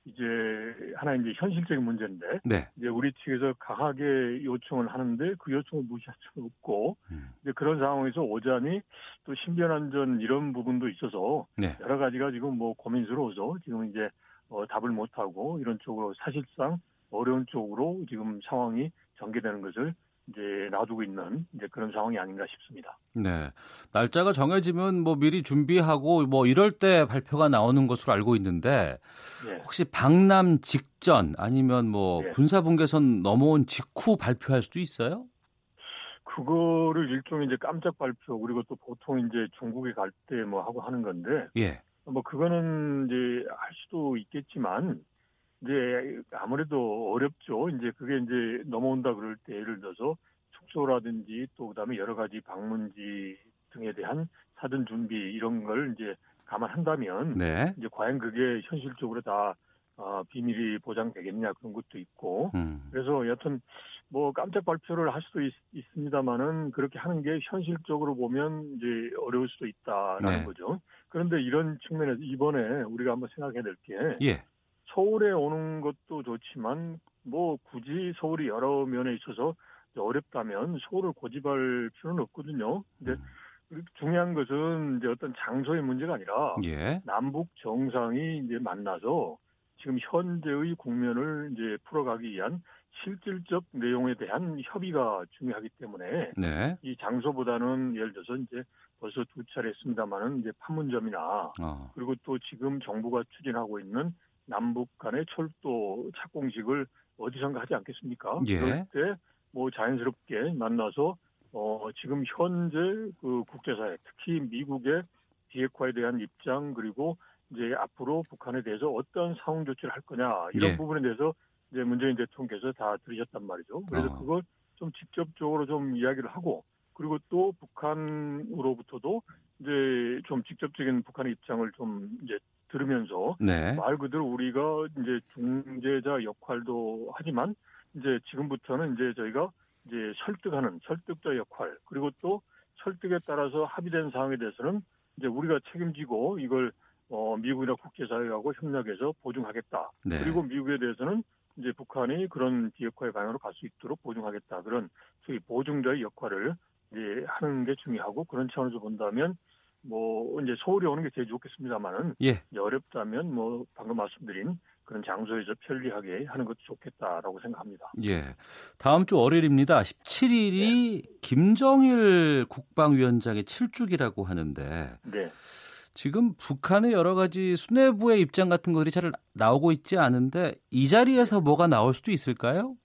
이제 하나 이제 현실적인 문제인데 네. 이제 우리 측에서 강하게 요청을 하는데 그 요청을 무시할 수 없고 음. 이제 그런 상황에서 오자니 또 신변 안전 이런 부분도 있어서 네. 여러 가지가 지금 뭐 고민스러워서 지금 이제 어, 답을 못 하고 이런 쪽으로 사실상 어려운 쪽으로 지금 상황이 전개되는 것을 이제 놔두고 있는 이제 그런 상황이 아닌가 싶습니다. 네, 날짜가 정해지면 뭐 미리 준비하고 뭐 이럴 때 발표가 나오는 것으로 알고 있는데 네. 혹시 방남 직전 아니면 뭐 네. 군사분계선 넘어온 직후 발표할 수도 있어요? 그거를 일종의 이제 깜짝 발표 그리고 또 보통 이제 중국에 갈 때 뭐 하고 하는 건데, 예, 뭐 그거는 이제 할 수도 있겠지만. 이제 아무래도 어렵죠. 이제 그게 이제 넘어온다 그럴 때 예를 들어서 숙소라든지 또 그다음에 여러 가지 방문지 등에 대한 사전 준비 이런 걸 이제 감안한다면 네. 이제 과연 그게 현실적으로 다 어, 비밀이 보장되겠냐 그런 것도 있고 음. 그래서 여튼 뭐 깜짝 발표를 할 수도 있, 있습니다만은 그렇게 하는 게 현실적으로 보면 이제 어려울 수도 있다라는 네. 거죠. 그런데 이런 측면에서 이번에 우리가 한번 생각해야 될 게 예. 서울에 오는 것도 좋지만 뭐 굳이 서울이 여러 면에 있어서 어렵다면 서울을 고집할 필요는 없거든요. 근데 음. 중요한 것은 이제 어떤 장소의 문제가 아니라 예. 남북 정상이 이제 만나서 지금 현재의 국면을 이제 풀어가기 위한 실질적 내용에 대한 협의가 중요하기 때문에 네. 이 장소보다는 예를 들어서 이제 벌써 두 차례 했습니다만은 이제 판문점이나 어. 그리고 또 지금 정부가 추진하고 있는 남북 간의 철도 착공식을 어디선가 하지 않겠습니까? 예. 그럴 때 뭐 자연스럽게 만나서 어 지금 현재 그 국제사회 특히 미국의 비핵화에 대한 입장 그리고 이제 앞으로 북한에 대해서 어떤 상응 조치를 할 거냐 이런 예. 부분에 대해서 이제 문재인 대통령께서 다 들으셨단 말이죠. 그래서 어. 그걸 좀 직접적으로 좀 이야기를 하고 그리고 또 북한으로부터도 이제 좀 직접적인 북한의 입장을 좀 이제 들으면서 네. 말 그대로 우리가 이제 중재자 역할도 하지만 이제 지금부터는 이제 저희가 이제 설득하는 설득자 역할 그리고 또 설득에 따라서 합의된 사항에 대해서는 이제 우리가 책임지고 이걸 어 미국이나 국제사회하고 협력해서 보증하겠다. 네. 그리고 미국에 대해서는 이제 북한이 그런 비핵화의 방향으로 갈 수 있도록 보증하겠다. 그런 소위 보증자의 역할을 이제 하는 게 중요하고 그런 차원에서 본다면. 뭐 이제 서울이 오는 게 제일 좋겠습니다만은 예. 어렵다면 뭐 방금 말씀드린 그런 장소에서 편리하게 하는 것도 좋겠다라고 생각합니다. 예, 다음 주 월요일입니다. 십칠 일이 네. 김정일 국방위원장의 칠 주기라고 하는데 네. 지금 북한의 여러 가지 수뇌부의 입장 같은 것들이 잘 나오고 있지 않은데 이 자리에서 뭐가 나올 수도 있을까요?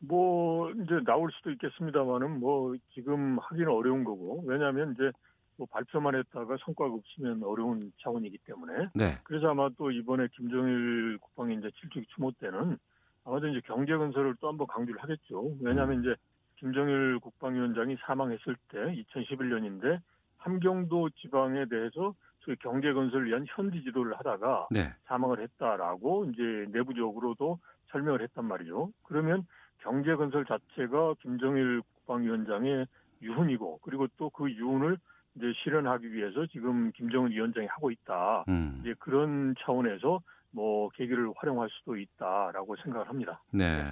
뭐 이제 나올 수도 있겠습니다만은 뭐 지금 하기는 어려운 거고 왜냐하면 이제 뭐 발표만 했다가 성과가 없으면 어려운 차원이기 때문에 네. 그래서 아마 또 이번에 김정일 국방위 이제 칠 주기 추모 때는 아마도 이제 경제 건설을 또 한번 강조를 하겠죠. 왜냐하면 음. 이제 김정일 국방위원장이 사망했을 때 이천십일 년인데 함경도 지방에 대해서 소위 경제 건설을 위한 현지 지도를 하다가 네. 사망을 했다라고 이제 내부적으로도 설명을 했단 말이죠. 그러면 경제 건설 자체가 김정일 국방위원장의 유훈이고 그리고 또 그 유훈을 이제 실현하기 위해서 지금 김정은 위원장이 하고 있다. 음. 이제 그런 차원에서 뭐 계기를 활용할 수도 있다라고 생각을 합니다. 네.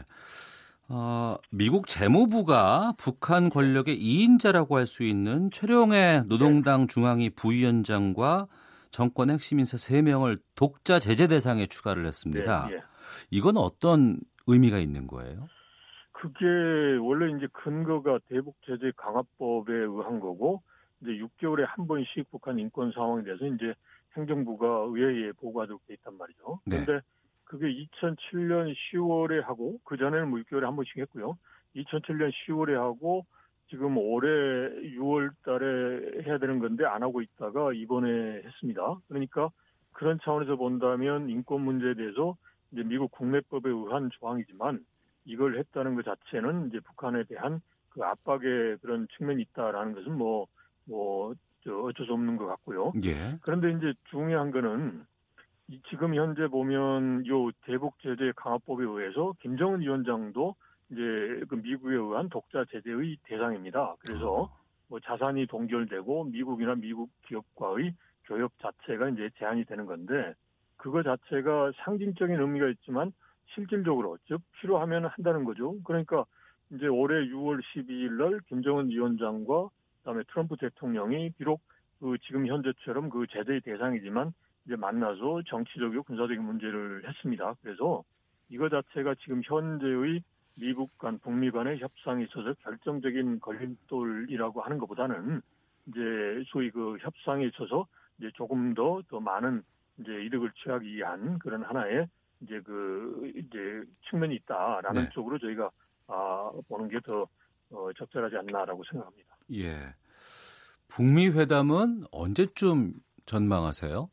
어, 미국 재무부가 북한 권력의 이인자라고 할 수 있는 최룡해 노동당 중앙위 부위원장과 정권 핵심 인사 세 명을 독자 제재 대상에 추가를 했습니다. 네, 네. 이건 어떤 의미가 있는 거예요? 그게 원래 이제 근거가 대북 제재 강화법에 의한 거고, 이제 육 개월에 한 번씩 북한 인권 상황에 대해서 이제 행정부가 의회에 보고하도록 돼 있단 말이죠. 그런데 네. 그게 이천칠 년 시월에 하고, 그전에는 뭐 육 개월에 한 번씩 했고요. 이천칠 년 시월에 하고, 지금 올해 유월 달에 해야 되는 건데 안 하고 있다가 이번에 했습니다. 그러니까 그런 차원에서 본다면 인권 문제에 대해서 이제 미국 국내법에 의한 조항이지만 이걸 했다는 것 자체는 이제 북한에 대한 그 압박의 그런 측면이 있다라는 것은 뭐, 뭐, 어쩔 수 없는 것 같고요. 예. 그런데 이제 중요한 거는 이 지금 현재 보면 요 대북 제재 강화법에 의해서 김정은 위원장도 이제 그 미국에 의한 독자 제재의 대상입니다. 그래서 뭐 자산이 동결되고 미국이나 미국 기업과의 교역 자체가 이제 제한이 되는 건데, 그거 자체가 상징적인 의미가 있지만 실질적으로 즉 필요하면 한다는 거죠. 그러니까 이제 올해 유월 십이일 날 김정은 위원장과 그다음에 트럼프 대통령이 비록 그 지금 현재처럼 그 제재의 대상이지만 이제 만나서 정치적이고 군사적인 문제를 했습니다. 그래서 이거 자체가 지금 현재의 미국 간, 북미 간의 협상에 있어서 결정적인 걸림돌이라고 하는 것보다는 이제 소위 그 협상에 있어서 이제 조금 더 더 많은 이제 이득을 취하기 위한 그런 하나의 이제 그 이제 측면이 있다라는 네. 쪽으로 저희가 아, 보는 게 더 어, 적절하지 않나라고 생각합니다. 예. 북미 회담은 언제쯤 전망하세요?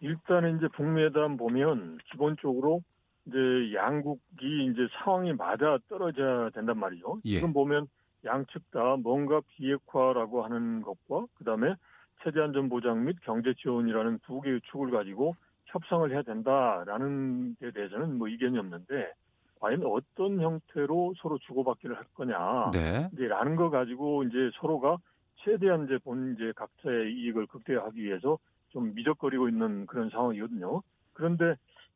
일단은 이제 북미 회담 보면 기본적으로 이제 양국이 이제 상황이 맞아 떨어져야 된단 말이죠. 예. 지금 보면 양측 다 뭔가 비핵화라고 하는 것과 그다음에 체제 안전 보장 및 경제 지원이라는 두 개의 축을 가지고 협상을 해야 된다라는 데 대해서는 뭐 이견이 없는데, 과연 어떤 형태로 서로 주고받기를 할 거냐. 네. 이제 라는 거 가지고 이제 서로가 최대한 이제 본 이제 각자의 이익을 극대화하기 위해서 좀 미적거리고 있는 그런 상황이거든요. 그런데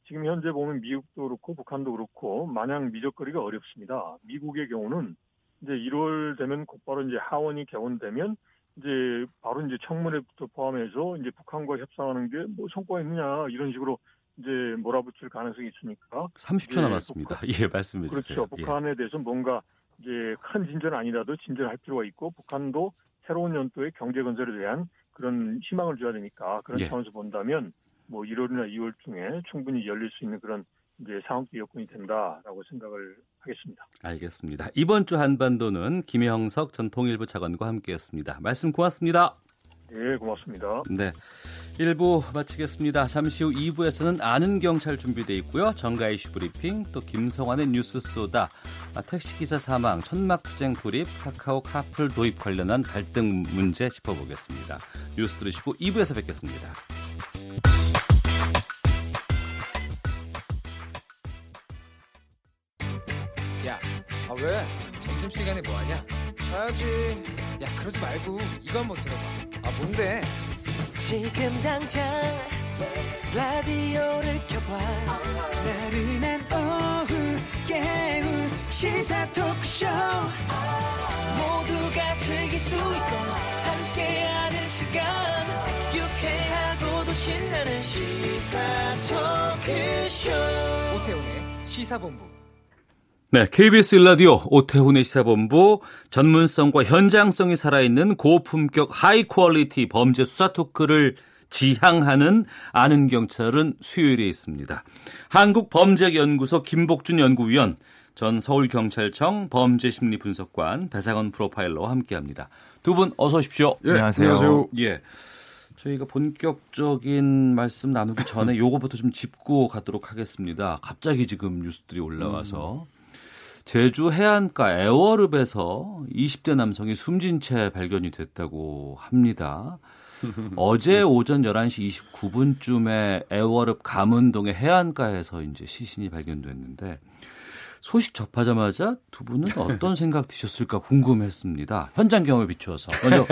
지금 현재 보면 미국도 그렇고 북한도 그렇고 마냥 미적거리가 어렵습니다. 미국의 경우는 이제 일월 되면 곧바로 이제 하원이 개원되면 이제 바로 이제 청문회부터 포함해서 이제 북한과 협상하는 게 뭐 성과가 있느냐 이런 식으로 이제 몰아붙일 가능성이 있으니까. 삼십 초 남았습니다. 북한, 예, 말씀해 주세요. 그렇죠. 북한에 예. 대해서 뭔가 이제 큰 진전은 아니라도 진전할 필요가 있고, 북한도 새로운 연도의 경제 건설에 대한 그런 희망을 줘야 되니까 그런 예. 차원에서 본다면 뭐 일월이나 이월 중에 충분히 열릴 수 있는 그런 이제 상황적 여건이 된다라고 생각을 하겠습니다. 알겠습니다. 이번 주 한반도는 김형석 전 통일부 차관과 함께했습니다. 말씀 고맙습니다. 네, 고맙습니다. 네, 일 부 마치겠습니다. 잠시 후 이 부에서는 아는 경찰 준비되어 있고요. 정가 이슈 브리핑, 또 김성환의 뉴스 쏘다, 택시기사 사망, 천막투쟁 돌입, 카카오 카풀 도입 관련한 갈등 문제 짚어보겠습니다. 뉴스 들으시고 이 부에서 뵙겠습니다. 야, 아 왜? 점심시간에 뭐하냐? 자야지. 야, 그러지 말고 이거 한번 들어봐. 아, 뭔데? 지금 당장 라디오를 켜봐. 나른한 오후 깨울 시사 토크쇼. 모두가 즐길 수 있고 함께하는 시간, 유쾌하고도 신나는 시사 토크쇼. 오태훈의 시사본부. 네, 케이비에스 일 라디오 오태훈의 시사본부, 전문성과 현장성이 살아있는 고품격 하이 퀄리티 범죄 수사 토크를 지향하는 아는 경찰은 수요일에 있습니다. 한국범죄연구소 김복준 연구위원, 전 서울경찰청 범죄심리분석관 배상원 프로파일러와 함께합니다. 두 분 어서 오십시오. 예, 안녕하세요. 안녕하세요. 예. 저희가 본격적인 말씀 나누기 전에 요거부터 좀 짚고 가도록 하겠습니다. 갑자기 지금 뉴스들이 올라와서. 음. 제주 해안가 애월읍에서 이십 대 남성이 숨진 채 발견이 됐다고 합니다. 어제 오전 열한 시 이십구 분쯤에 애월읍 감은동의 해안가에서 이제 시신이 발견됐는데, 소식 접하자마자 두 분은 어떤 생각 드셨을까 궁금했습니다. 현장 경험에 비추어서. 먼저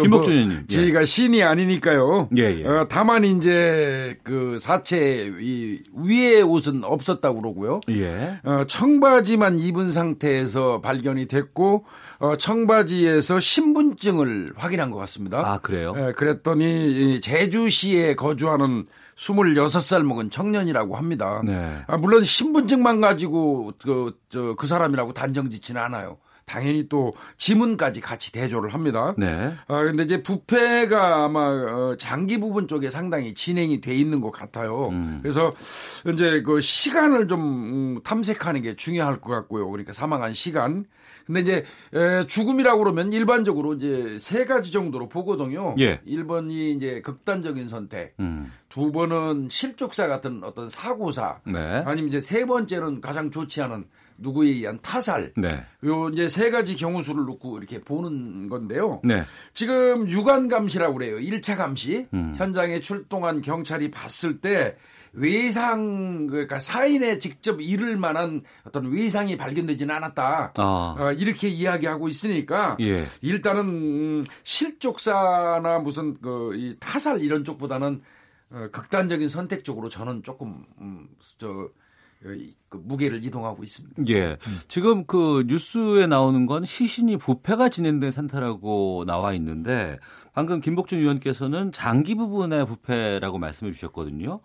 김복준 의원님. 뭐 저희가 예. 신이 아니니까요. 예, 예. 어, 다만 이제 그 사체 이 위에 옷은 없었다고 그러고요. 예. 어, 청바지만 입은 상태에서 발견이 됐고 어, 청바지에서 신분증을 확인한 것 같습니다. 아 그래요? 예, 그랬더니 제주시에 거주하는 스물여섯 살 먹은 청년이라고 합니다. 네. 아, 물론 신분증만 가지고 그, 저, 그 사람이라고 단정짓지는 않아요. 당연히 또 지문까지 같이 대조를 합니다. 네. 아, 근데 이제 부패가 아마 장기 부분 쪽에 상당히 진행이 돼 있는 것 같아요. 음. 그래서 이제 그 시간을 좀 탐색하는 게 중요할 것 같고요. 그러니까 사망한 시간. 근데 이제 죽음이라고 그러면 일반적으로 이제 세 가지 정도로 보거든요. 예. 일 번이 이제 극단적인 선택. 음. 두 번은 실족사 같은 어떤 사고사. 네. 아니면 이제 세 번째는 가장 좋지 않은 누구에 의한 타살. 네. 요 이제 세 가지 경우 수를 놓고 이렇게 보는 건데요. 네. 지금 육안 감시라고 그래요. 일 차 감시. 음. 현장에 출동한 경찰이 봤을 때 외상, 그러니까 사인에 직접 이를 만한 어떤 외상이 발견되지는 않았다. 아. 어, 이렇게 이야기하고 있으니까 예. 일단은 실족사나 무슨 그 이 타살 이런 쪽보다는 어, 극단적인 선택 쪽으로 저는 조금 음, 저. 그 무게를 이동하고 있습니다. 예. 지금 그 뉴스에 나오는 건 시신이 부패가 진행된 상태라고 나와 있는데 방금 김복준 의원께서는 장기 부분의 부패라고 말씀해 주셨거든요.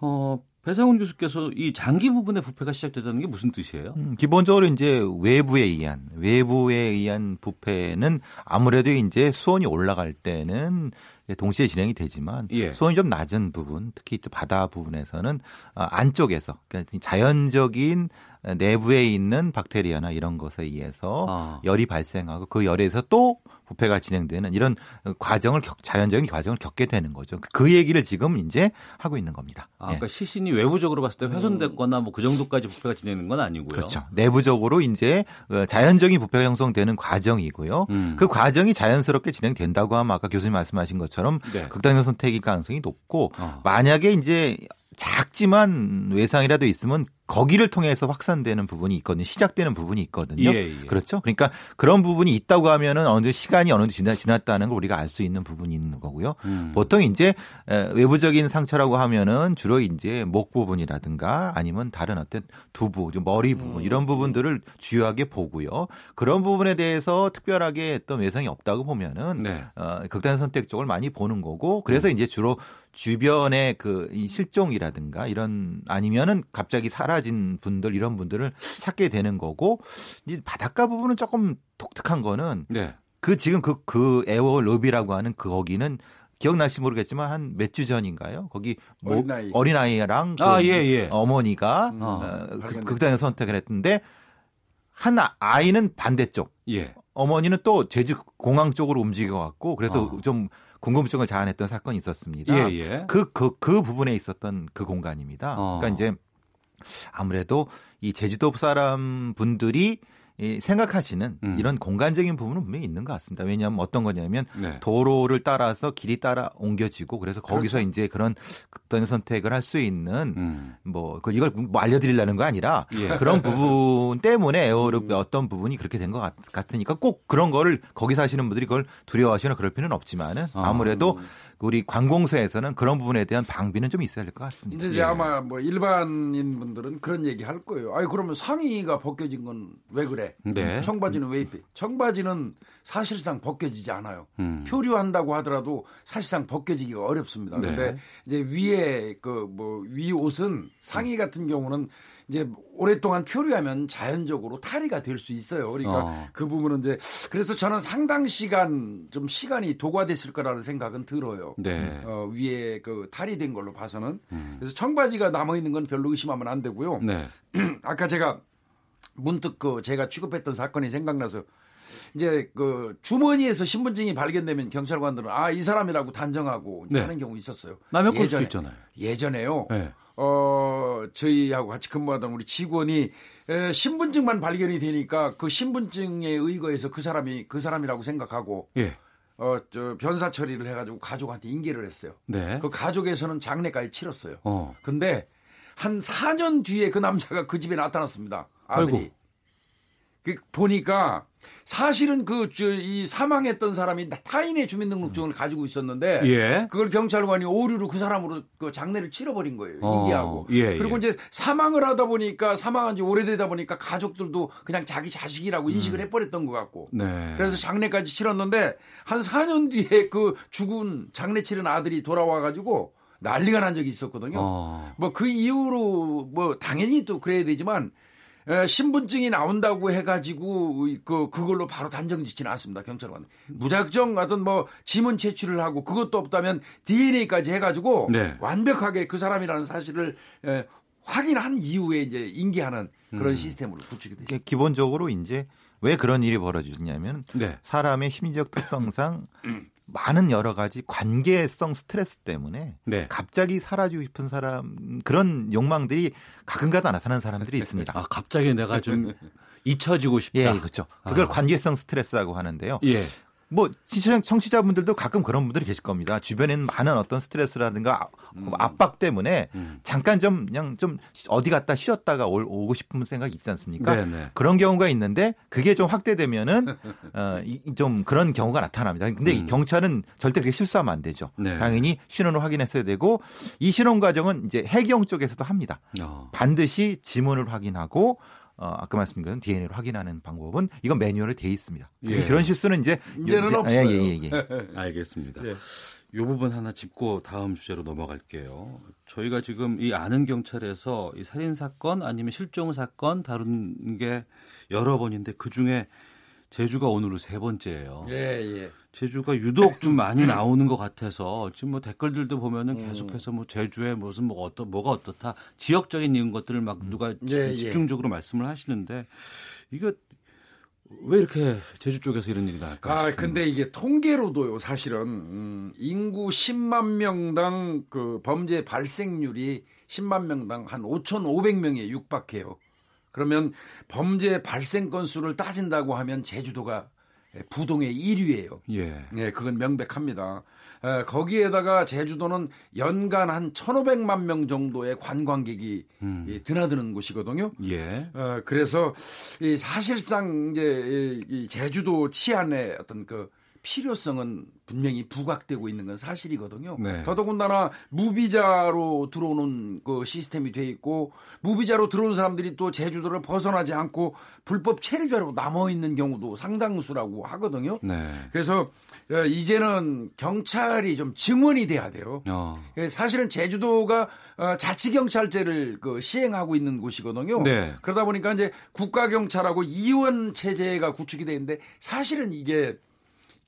어, 배상원 교수께서 이 장기 부분의 부패가 시작됐다는 게 무슨 뜻이에요? 음, 기본적으로 이제 외부에 의한 외부에 의한 부패는 아무래도 이제 수온이 올라갈 때는 동시에 진행이 되지만 예. 수온이 좀 낮은 부분, 특히 바다 부분에서는 안쪽에서 그러니까 자연적인 내부에 있는 박테리아나 이런 것에 의해서 아. 열이 발생하고 그 열에서 또 부패가 진행되는 이런 과정을 자연적인 과정을 겪게 되는 거죠. 그 얘기를 지금 이제 하고 있는 겁니다. 아, 그러니까 예. 시신이 외부적으로 봤을 때 훼손됐거나 뭐 그 정도까지 부패가 진행되는 건 아니고요. 그렇죠. 내부적으로 이제 자연적인 부패가 형성되는 과정이고요. 음. 그 과정이 자연스럽게 진행된다고 하면 아까 교수님 말씀하신 것처럼 네. 극단적 선택일 가능성이 높고 어. 만약에 이제 작지만 외상이라도 있으면 거기를 통해서 확산되는 부분이 있거든요. 시작되는 부분이 있거든요. 예, 예. 그렇죠. 그러니까 그런 부분이 있다고 하면은 어느 정도 시간이 어느 정도 지났다는 걸 우리가 알 수 있는 부분이 있는 거고요. 음. 보통 이제 외부적인 상처라고 하면은 주로 이제 목 부분이라든가 아니면 다른 어떤 두부, 머리 부분 이런 부분들을 주요하게 보고요. 그런 부분에 대해서 특별하게 어떤 외상이 없다고 보면은 네. 어, 극단 선택 쪽을 많이 보는 거고 그래서 음. 이제 주로 주변의 그 실종이라든가 이런 아니면은 갑자기 살아 사라진 분들 이런 분들을 찾게 되는 거고 이제 바닷가 부분은 조금 독특한 거는 네. 그 지금 그, 그 에어 로비라고 하는 그 거기는 기억날지 모르겠지만 한 몇 주 전인가요? 거기 뭐 어린아이. 어린아이랑 아, 그 예, 예. 어머니가 음, 어, 그, 극단의 선택을 했는데 한 아이는 반대쪽 예. 어머니는 또 제주 공항 쪽으로 움직여갖고 그래서 아. 좀 궁금증을 자아냈던 사건이 있었습니다. 그, 예, 예. 그, 그, 그 부분에 있었던 그 공간입니다. 아. 그러니까 이제 아무래도 이 제주도 사람 분들이 생각하시는 음. 이런 공간적인 부분은 분명히 있는 것 같습니다. 왜냐하면 어떤 거냐면 네. 도로를 따라서 길이 따라 옮겨지고 그래서 거기서 그렇죠. 이제 그런 어떤 선택을 할 수 있는 음. 뭐 이걸 뭐 알려드리려는 거 아니라 예. 그런 부분 때문에 에어롭 어떤 부분이 그렇게 된 것 같으니까 꼭 그런 거를 거기서 하시는 분들이 그걸 두려워하시거나 그럴 필요는 없지만은 아무래도 아. 우리 관공서에서는 그런 부분에 대한 방비는 좀 있어야 될 것 같습니다. 근데 예. 아마 뭐 일반인 분들은 그런 얘기 할 거예요. 아니 그러면 상의가 벗겨진 건 왜 그래? 네. 청바지는 왜 입히? 청바지는 사실상 벗겨지지 않아요. 음. 표류한다고 하더라도 사실상 벗겨지기가 어렵습니다. 그런데 네. 이제 위에 그 뭐 위 옷은 상의 같은 경우는 이제 오랫동안 표류하면 자연적으로 탈의가 될 수 있어요. 그러니까 어. 그 부분은 이제 그래서 저는 상당 시간 좀 시간이 도과됐을 거라는 생각은 들어요. 네. 어, 위에 그 탈의된 걸로 봐서는 음. 그래서 청바지가 남아 있는 건 별로 의심하면 안 되고요. 네. 아까 제가 문득 그 제가 취급했던 사건이 생각나서 이제 그 주머니에서 신분증이 발견되면 경찰관들은 아, 이 사람이라고 단정하고 네. 하는 경우 있었어요. 남의 걸 수도 있잖아요. 예전에요. 네. 어, 저희하고 같이 근무하던 우리 직원이 에, 신분증만 발견이 되니까 그 신분증에 의거해서 그 사람이 그 사람이라고 생각하고 예. 어, 저 변사 처리를 해가지고 가족한테 인계를 했어요. 네. 그 가족에서는 장례까지 치렀어요. 어. 근데 한 사 년 뒤에 그 남자가 그 집에 나타났습니다. 아들이. 아이고. 그 보니까 사실은 그 이 사망했던 사람이 타인의 주민등록증을 가지고 있었는데 예. 그걸 경찰관이 오류로 그 사람으로 그 장례를 치러버린 거예요. 어, 인계하고. 예, 예. 그리고 이제 사망을 하다 보니까 사망한 지 오래되다 보니까 가족들도 그냥 자기 자식이라고 음. 인식을 해버렸던 것 같고. 네. 그래서 장례까지 치렀는데 한 사 년 뒤에 그 죽은 장례 치른 아들이 돌아와가지고 난리가 난 적이 있었거든요. 어. 뭐 그 이후로 뭐 당연히 또 그래야 되지만 에, 신분증이 나온다고 해가지고 그 그걸로 바로 단정짓지는 않습니다. 경찰관 무작정 어떤 뭐 지문 채취를 하고 그것도 없다면 디엔에이까지 해가지고 네. 완벽하게 그 사람이라는 사실을 에, 확인한 이후에 이제 인계하는 그런 음. 시스템으로 구축이 됐습니다. 기본적으로 이제 왜 그런 일이 벌어지냐면 네. 사람의 심리적 특성상 음. 많은 여러 가지 관계성 스트레스 때문에 네. 갑자기 사라지고 싶은 사람 그런 욕망들이 가끔가다 나타나는 사람들이 있습니다. 아, 갑자기 내가 좀 잊혀지고 싶다. 예, 그렇죠. 그걸 아. 관계성 스트레스라고 하는데요. 예. 뭐 청취자분들도 가끔 그런 분들이 계실 겁니다. 주변에는 많은 어떤 스트레스라든가 압박 때문에 음. 잠깐 좀 그냥 좀 어디 갔다 쉬었다가 오고 싶은 생각이 있지 않습니까? 네네. 그런 경우가 있는데 그게 좀 확대되면은 어, 좀 그런 경우가 나타납니다. 근데 음. 경찰은 절대 그렇게 실수하면 안 되죠. 네. 당연히 신원을 확인했어야 되고 이 신원 과정은 이제 해경 쪽에서도 합니다. 어. 반드시 지문을 확인하고. 어, 아까 말씀드린 디엔에이를 확인하는 방법은 이건 매뉴얼에 돼 있습니다. 예. 이런 실수는 이제 문제는 이제, 없어요. 아, 예, 예, 예. 알겠습니다. 예. 이 부분 하나 짚고 다음 주제로 넘어갈게요. 저희가 지금 이 아는 경찰에서 이 살인 사건 아니면 실종 사건 다룬 게 여러 번인데 그 중에 제주가 오늘로 세 번째예요. 예, 예. 제주가 유독 좀 많이 나오는 것 같아서 지금 뭐 댓글들도 보면은 계속해서 뭐 제주에 무슨 뭐 어떠 뭐가 어떻다 지역적인 이런 것들을 막 누가 예, 집중적으로 예. 말씀을 하시는데 이거 왜 이렇게 제주 쪽에서 이런 일이 날까? 아 근데 이게 통계로도요 사실은 음, 인구 십만 명당 그 범죄 발생률이 십만 명당 한 오천오백 명에 육박해요. 그러면 범죄 발생 건수를 따진다고 하면 제주도가 부동의 일 위예요. 예. 예, 그건 명백합니다. 에, 거기에다가 제주도는 연간 한 천오백만 명 정도의 관광객이 음. 예, 드나드는 곳이거든요. 예. 어, 그래서 이 사실상 이제 이 제주도 치안의 어떤 그 필요성은 분명히 부각되고 있는 건 사실이거든요. 네. 더더군다나 무비자로 들어오는 그 시스템이 돼 있고 무비자로 들어오는 사람들이 또 제주도를 벗어나지 않고 불법 체류자로 남아있는 경우도 상당수라고 하거든요. 네. 그래서 이제는 경찰이 좀 증원이 돼야 돼요. 어. 사실은 제주도가 자치경찰제를 그 시행하고 있는 곳이거든요. 네. 그러다 보니까 이제 국가경찰하고 이원 체제가 구축이 돼 있는데 사실은 이게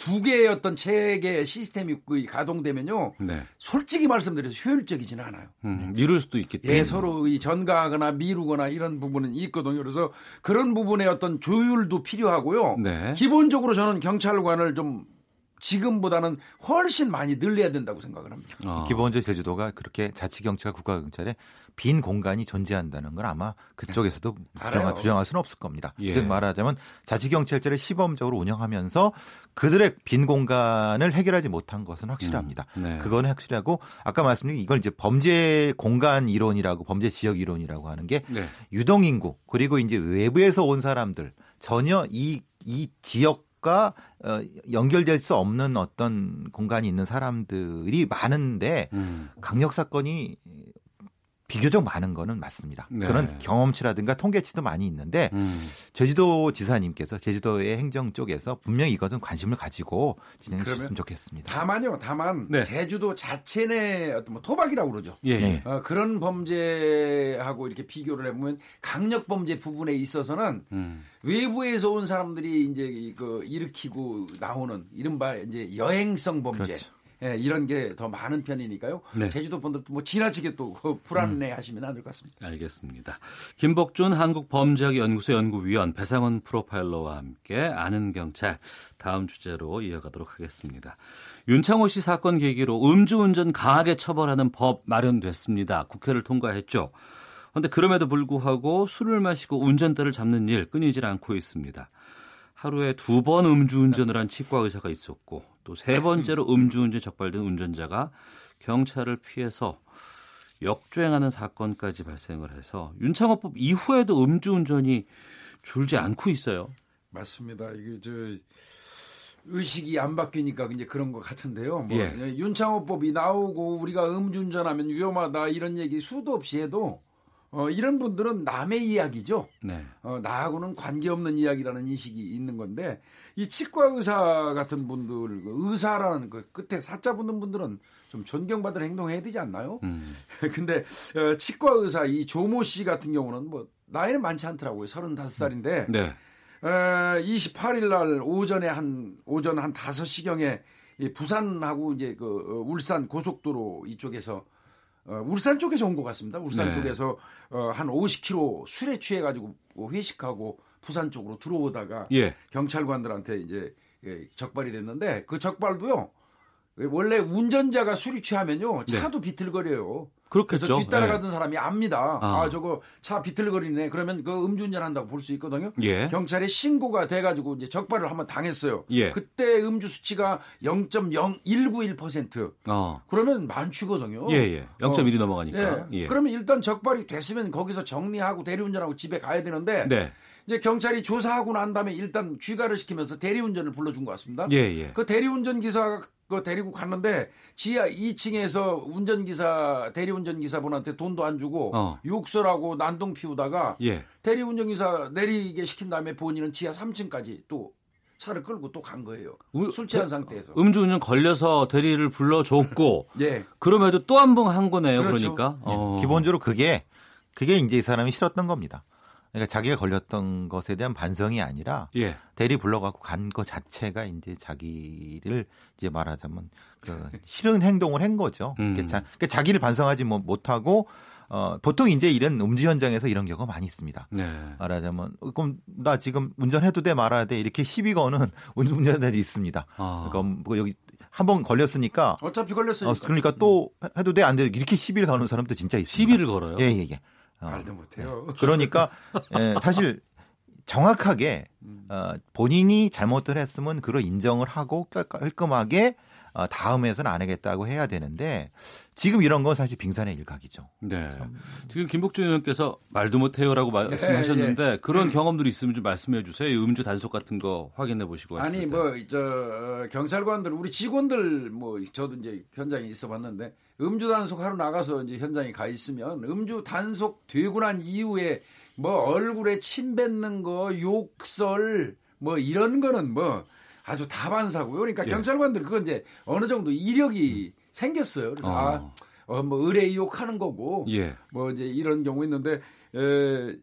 두 개의 어떤 체계 시스템이 가동되면요. 네. 솔직히 말씀드려서 효율적이지는 않아요. 음, 미룰 수도 있기 때문에. 예, 서로 이 전가하거나 미루거나 이런 부분은 있거든요. 그래서 그런 부분의 어떤 조율도 필요하고요. 네. 기본적으로 저는 경찰관을 좀 지금보다는 훨씬 많이 늘려야 된다고 생각을 합니다. 어. 기본적으로 제주도가 그렇게 자치경찰 국가경찰에 빈 공간이 존재한다는 건 아마 그쪽에서도 부정하, 부정할 수는 없을 겁니다. 예. 즉 말하자면 자치경찰제를 시범적으로 운영하면서 그들의 빈 공간을 해결하지 못한 것은 확실합니다. 음, 네. 그건 확실하고 아까 말씀드린 이걸 이제 범죄 공간 이론이라고 범죄 지역 이론이라고 하는 게 네. 유동인구 그리고 이제 외부에서 온 사람들 전혀 이, 이 지역 과 연결될 수 없는 어떤 공간이 있는 사람들이 많은데 음. 강력 사건이 비교적 많은 거는 맞습니다. 네. 그런 경험치라든가 통계치도 많이 있는데 음. 제주도 지사님께서 제주도의 행정 쪽에서 분명히 이것은 관심을 가지고 진행해 주셨으면 좋겠습니다. 다만요, 다만 네. 제주도 자체 내 어떤 뭐 토박이라고 그러죠. 예, 예. 어, 그런 범죄하고 이렇게 비교를 해보면 강력 범죄 부분에 있어서는 음. 외부에서 온 사람들이 이제 그 일으키고 나오는 이른바 이제 여행성 범죄. 그렇죠. 예, 이런 게 더 많은 편이니까요. 네. 제주도 분들도 뭐 지나치게 또 불안해하시면 안 될 것 같습니다. 알겠습니다. 김복준 한국범죄학연구소 연구위원 배상원 프로파일러와 함께 아는 경찰 다음 주제로 이어가도록 하겠습니다. 윤창호 씨 사건 계기로 음주운전 강하게 처벌하는 법 마련됐습니다. 국회를 통과했죠. 그런데 그럼에도 불구하고 술을 마시고 운전대를 잡는 일 끊이질 않고 있습니다. 하루에 두 번 음주운전을 한 치과 의사가 있었고 또 세 번째로 음주운전 적발된 운전자가 경찰을 피해서 역주행하는 사건까지 발생을 해서 윤창호법 이후에도 음주운전이 줄지 않고 있어요. 맞습니다. 이게 저 의식이 안 바뀌니까 이제 그런 것 같은데요. 뭐 예. 윤창호법이 나오고 우리가 음주운전하면 위험하다 이런 얘기 수도 없이 해도 어, 이런 분들은 남의 이야기죠. 네. 어, 나하고는 관계없는 이야기라는 인식이 있는 건데 이 치과 의사 같은 분들, 의사라는 그 끝에 사자 붙는 분들은 좀 존경받을 행동해야 되지 않나요? 음. 근데 어, 치과 의사 이 조모 씨 같은 경우는 뭐 나이는 많지 않더라고요. 서른다섯 살인데 네. 어, 이십팔 일 날 오전에 한 오전 한 다섯 시경에 이 부산하고 이제 그 울산 고속도로 이쪽에서 어, 울산 쪽에서 온 것 같습니다. 울산 네. 쪽에서 어, 한 오십 킬로미터 술에 취해가지고 회식하고 부산 쪽으로 들어오다가 예. 경찰관들한테 이제 예, 적발이 됐는데 그 적발도요. 원래 운전자가 술이 취하면요 차도 네. 비틀거려요. 그렇겠죠. 그래서 뒤따라가던 네. 사람이 압니다. 아. 아 저거 차 비틀거리네. 그러면 그 음주운전한다고 볼 수 있거든요. 예. 경찰에 신고가 돼가지고 이제 적발을 한번 당했어요. 예. 그때 음주 수치가 영 점 영일구일 퍼센트. 어. 그러면 만취거든요. 예예. 영 점 일이 어. 넘어가니까. 예. 예. 그러면 일단 적발이 됐으면 거기서 정리하고 대리운전하고 집에 가야 되는데. 네. 이제 경찰이 조사하고 난 다음에 일단 귀가를 시키면서 대리운전을 불러준 것 같습니다. 예, 예. 그 대리운전 기사가 그 데리고 갔는데 지하 이 층에서 운전기사 대리운전기사분한테 돈도 안 주고 어. 욕설하고 난동 피우다가 예. 대리운전기사 내리게 시킨 다음에 본인은 지하 삼 층까지 또 차를 끌고 또 간 거예요. 음, 술 취한 상태에서. 음주운전 걸려서 대리를 불러줬고 예. 그럼에도 또 한 번 한 거네요. 그렇죠. 그러니까. 예. 어. 기본적으로 그게 그게 이제 이 사람이 싫었던 겁니다. 그러니까 자기가 걸렸던 것에 대한 반성이 아니라 예. 대리 불러갖고 간 거 자체가 이제 자기를 이제 말하자면 그 싫은 행동을 한 거죠. 음. 그러니까 자기를 반성하지 못하고 어, 보통 이제 이런 음주 현장에서 이런 경우가 많이 있습니다. 네. 말하자면 그럼 나 지금 운전해도 돼 말아야 돼 이렇게 시비 거는 운전자들이 있습니다. 아. 그러니까 뭐 여기 한번 걸렸으니까 어차피 걸렸으니까 어, 그러니까 또 해도 돼 안 돼 이렇게 시비를 거는 사람도 진짜 있습니다. 시비를 걸어요? 예, 예, 예. 어, 말도 못해요. 네. 그러니까 에, 사실 정확하게 어, 본인이 잘못을 했으면 그걸 인정을 하고 깔끔하게 어, 다음에서는 안 하겠다고 해야 되는데 지금 이런 건 사실 빙산의 일각이죠. 네. 참. 지금 김복준 의원께서 말도 못해요라고 말씀하셨는데 네, 네. 그런 경험들이 있으면 좀 말씀해 주세요. 음주 단속 같은 거 확인해 보시고. 아니 뭐 저 경찰관들 우리 직원들 뭐 저도 이제 현장에 있어봤는데. 음주 단속 하러 나가서 이제 현장에 가 있으면 음주 단속 되고 난 이후에 뭐 얼굴에 침 뱉는 거, 욕설 뭐 이런 거는 뭐 아주 다반사고요. 그러니까 예. 경찰관들 그건 이제 어느 정도 이력이 음. 생겼어요. 그래서 어. 아, 어, 뭐 의뢰 욕하는 거고 예. 뭐 이제 이런 경우 있는데 에,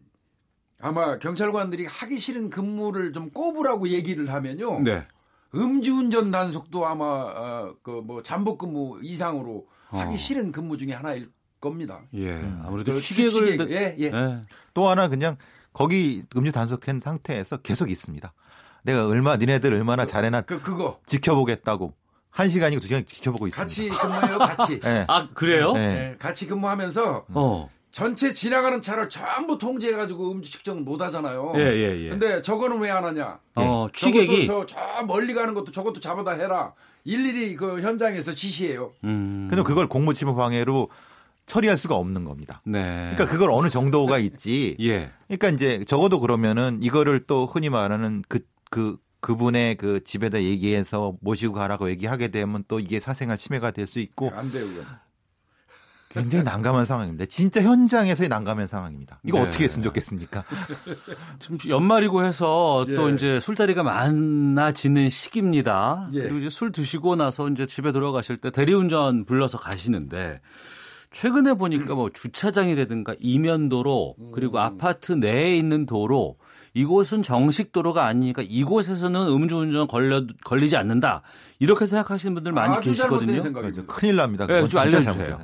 아마 경찰관들이 하기 싫은 근무를 좀 꼽으라고 얘기를 하면요. 네. 음주운전 단속도 아마 어, 그 뭐 잠복근무 이상으로 하기 싫은 근무 중에 하나일 겁니다. 예, 아무래도 그 취객을 취객. 예, 예. 예. 또 하나 그냥 거기 음주 단속한 상태에서 계속 있습니다. 내가 얼마 니네들 얼마나 잘해나 그, 그거 지켜보겠다고 한 시간이고 두 시간 지켜보고 있습니다. 같이 근무해요, 같이. 네. 아 그래요? 네. 네. 같이 근무하면서 어. 전체 지나가는 차를 전부 통제해가지고 음주 측정을 못 하잖아요. 예, 예, 예. 근데 저거는 왜 안 하냐? 어, 취객이 저, 저 멀리 가는 것도 저것도 잡아다 해라. 일일이 그 현장에서 지시해요. 음. 근데 그걸 공무집행 방해로 처리할 수가 없는 겁니다. 네. 그러니까 그걸 어느 정도가 있지. 예. 그러니까 이제 적어도 그러면은 이거를 또 흔히 말하는 그, 그, 그분의 그 집에다 얘기해서 모시고 가라고 얘기하게 되면 또 이게 사생활 침해가 될 수 있고. 안 돼요. 굉장히 난감한 상황입니다. 진짜 현장에서의 난감한 상황입니다. 이거 네. 어떻게 했으면 좋겠습니까? 지금 연말이고 해서 예. 또 이제 술자리가 많아지는 시기입니다. 예. 그리고 이제 술 드시고 나서 이제 집에 돌아가실 때 대리운전 불러서 가시는데 최근에 보니까 음. 뭐 주차장이라든가 이면도로 그리고 음. 아파트 내에 있는 도로 이곳은 정식 도로가 아니니까 이곳에서는 음주운전 걸려, 걸리지 않는다. 이렇게 생각하시는 분들 많이 아주 계시거든요. 그렇죠. 큰일 납니다. 네, 좀 알려주세요.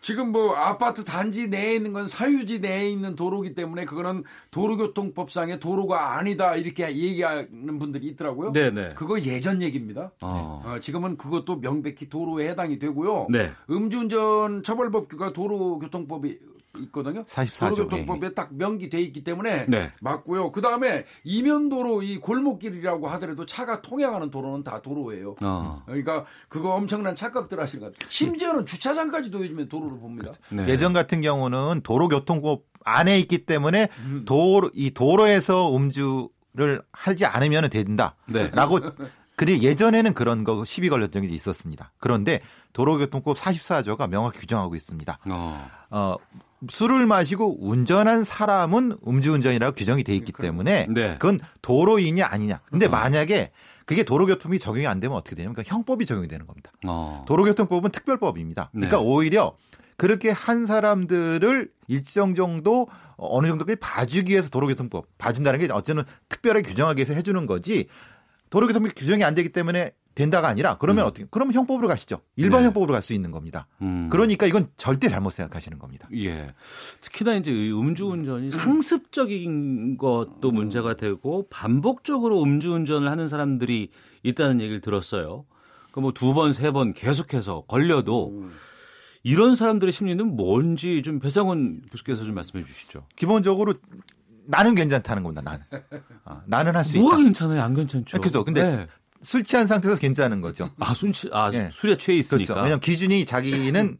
지금 뭐 아파트 단지 내에 있는 건 사유지 내에 있는 도로기 때문에 그거는 도로교통법상의 도로가 아니다 이렇게 얘기하는 분들이 있더라고요. 네네. 그거 예전 얘기입니다. 어. 어, 지금은 그것도 명백히 도로에 해당이 되고요. 네. 음주운전 처벌법규가 도로교통법이 있거든요. 사십사 조 독법에 예. 딱 명기돼 있기 때문에 네. 맞고요. 그 다음에 이면도로 이 골목길이라고 하더라도 차가 통행하는 도로는 다 도로예요. 어. 그러니까 그거 엄청난 착각들 하시는 것 같아요. 심지어는 주차장까지도 요즘에 도로를 봅니다. 네. 예전 같은 경우는 도로교통법 안에 있기 때문에 음. 도로, 이 도로에서 음주를 하지 않으면 된다. 네. 라고. 그리고 예전에는 그런 거 시비 걸렸던 게 있었습니다. 그런데 도로교통법 사십사 조가 명확히 규정하고 있습니다. 어. 어, 술을 마시고 운전한 사람은 음주운전이라고 규정이 돼 있기 때문에 네. 그건 도로인이 아니냐. 근데 어. 만약에 그게 도로교통이 적용이 안 되면 어떻게 되냐면 그러니까 형법이 적용이 되는 겁니다. 어. 도로교통법은 특별법입니다. 네. 그러니까 오히려 그렇게 한 사람들을 일정 정도 어느 정도까지 봐주기 위해서 도로교통법 봐준다는 게 어쨌든 특별하게 규정하기 위해서 해주는 거지 도로교통법이 규정이 안 되기 때문에 된다가 아니라 그러면 음. 어떻게? 그러면 형법으로 가시죠. 일반 네. 형법으로 갈 수 있는 겁니다. 음. 그러니까 이건 절대 잘못 생각하시는 겁니다. 예. 특히나 이제 음주운전이 상습적인 것도 문제가 되고 반복적으로 음주운전을 하는 사람들이 있다는 얘기를 들었어요. 그 뭐 두 번, 세 번 계속해서 걸려도. 음. 이런 사람들의 심리는 뭔지 좀 배상원 교수께서 좀 말씀해 주시죠. 기본적으로 나는 괜찮다는 겁니다. 나는 아, 나는 할 수 있다. 뭐가 괜찮아요? 안 괜찮죠. 그렇죠. 근데 네. 술 취한 상태에서 괜찮은 거죠. 아, 술 취, 아 네. 술에 취해 있으니까. 그렇죠. 왜냐하면 기준이 자기는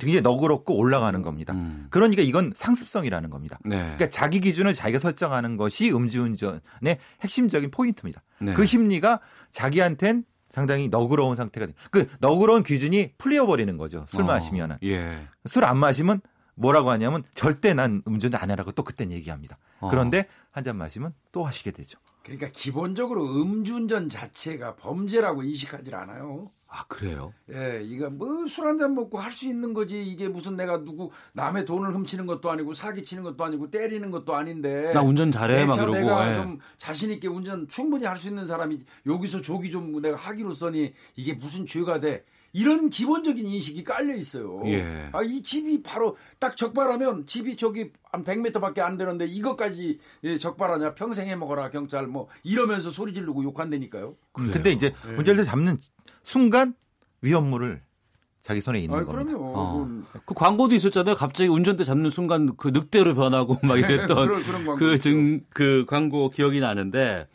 굉장히 너그럽고 올라가는 겁니다. 음. 그러니까 이건 상습성이라는 겁니다. 네. 그러니까 자기 기준을 자기가 설정하는 것이 음주운전의 핵심적인 포인트입니다. 네. 그 심리가 자기한텐 상당히 너그러운 상태가 됩니다. 그 너그러운 기준이 풀려버리는 거죠. 술 어, 마시면은. 예. 술 안 마시면 뭐라고 하냐면 절대 난 음주는 안 하라고 또 그땐 얘기합니다. 어. 그런데 한 잔 마시면 또 하시게 되죠. 그러니까 기본적으로 음주운전 자체가 범죄라고 인식하지 않아요. 아, 그래요? 예, 이거 뭐 술 한 잔 먹고 할 수 있는 거지. 이게 무슨 내가 누구 남의 돈을 훔치는 것도 아니고 사기치는 것도 아니고 때리는 것도 아닌데. 나 운전 잘해 막 그러고. 내가 예. 좀 자신 있게 운전 충분히 할 수 있는 사람이 여기서 저기 좀 내가 하기로서니 이게 무슨 죄가 돼. 이런 기본적인 인식이 깔려 있어요. 예. 아, 이 집이 바로 딱 적발하면 집이 저기 한 백 미터밖에 안 되는데 이것까지 적발하냐 평생 해먹어라 경찰 뭐 이러면서 소리 지르고 욕한다니까요. 근데 이제 예. 문제를 잡는 순간 위험물을 자기 손에 있는 아니, 겁니다. 그럼요. 어. 그 광고도 있었잖아요. 갑자기 운전대 잡는 순간 그 늑대로 변하고 막 이랬던 그런, 그런 그, 증, 그 광고 기억이 나는데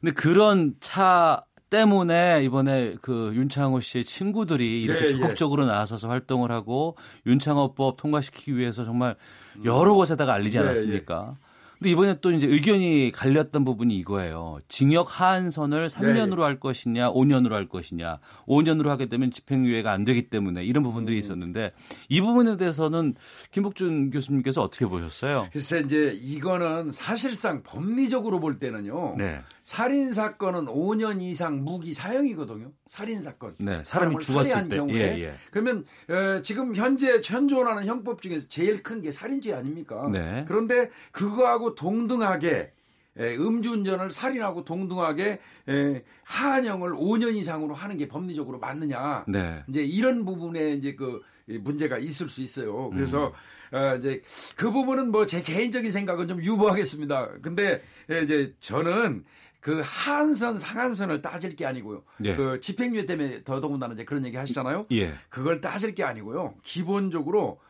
근데 그런 차 때문에 이번에 그 윤창호 씨의 친구들이 이렇게 네, 적극적으로 예. 나서서 활동을 하고 윤창호법 통과시키기 위해서 정말 여러 음. 곳에다가 알리지 않았습니까? 네, 예. 근데 이번에 또 이제 의견이 갈렸던 부분이 이거예요. 징역 하한선을 삼 년으로 네. 할 것이냐, 오 년으로 할 것이냐. 오 년으로 하게 되면 집행유예가 안 되기 때문에 이런 부분들이 음. 있었는데 이 부분에 대해서는 김복준 교수님께서 어떻게 보셨어요? 글쎄 이제 이거는 사실상 법리적으로 볼 때는요. 네. 살인 사건은 오 년 이상 무기 사형이거든요. 살인 사건. 네, 사람이 죽었을 때. 경우에. 예, 예. 그러면 에, 지금 현재 현존하는 형법 중에서 제일 큰 게 살인죄 아닙니까? 네. 그런데 그거하고 동등하게 에, 음주운전을 살인하고 동등하게 에, 하한형을 오 년 이상으로 하는 게 법리적으로 맞느냐? 네. 이제 이런 부분에 이제 그 문제가 있을 수 있어요. 그래서 음. 어, 이제 그 부분은 뭐 제 개인적인 생각은 좀 유보하겠습니다. 근데 에, 이제 저는 그 하한선, 상한선을 따질 게 아니고요. 예. 그 집행유예 때문에 더더군다나 이제 그런 얘기 하시잖아요. 예. 그걸 따질 게 아니고요. 기본적으로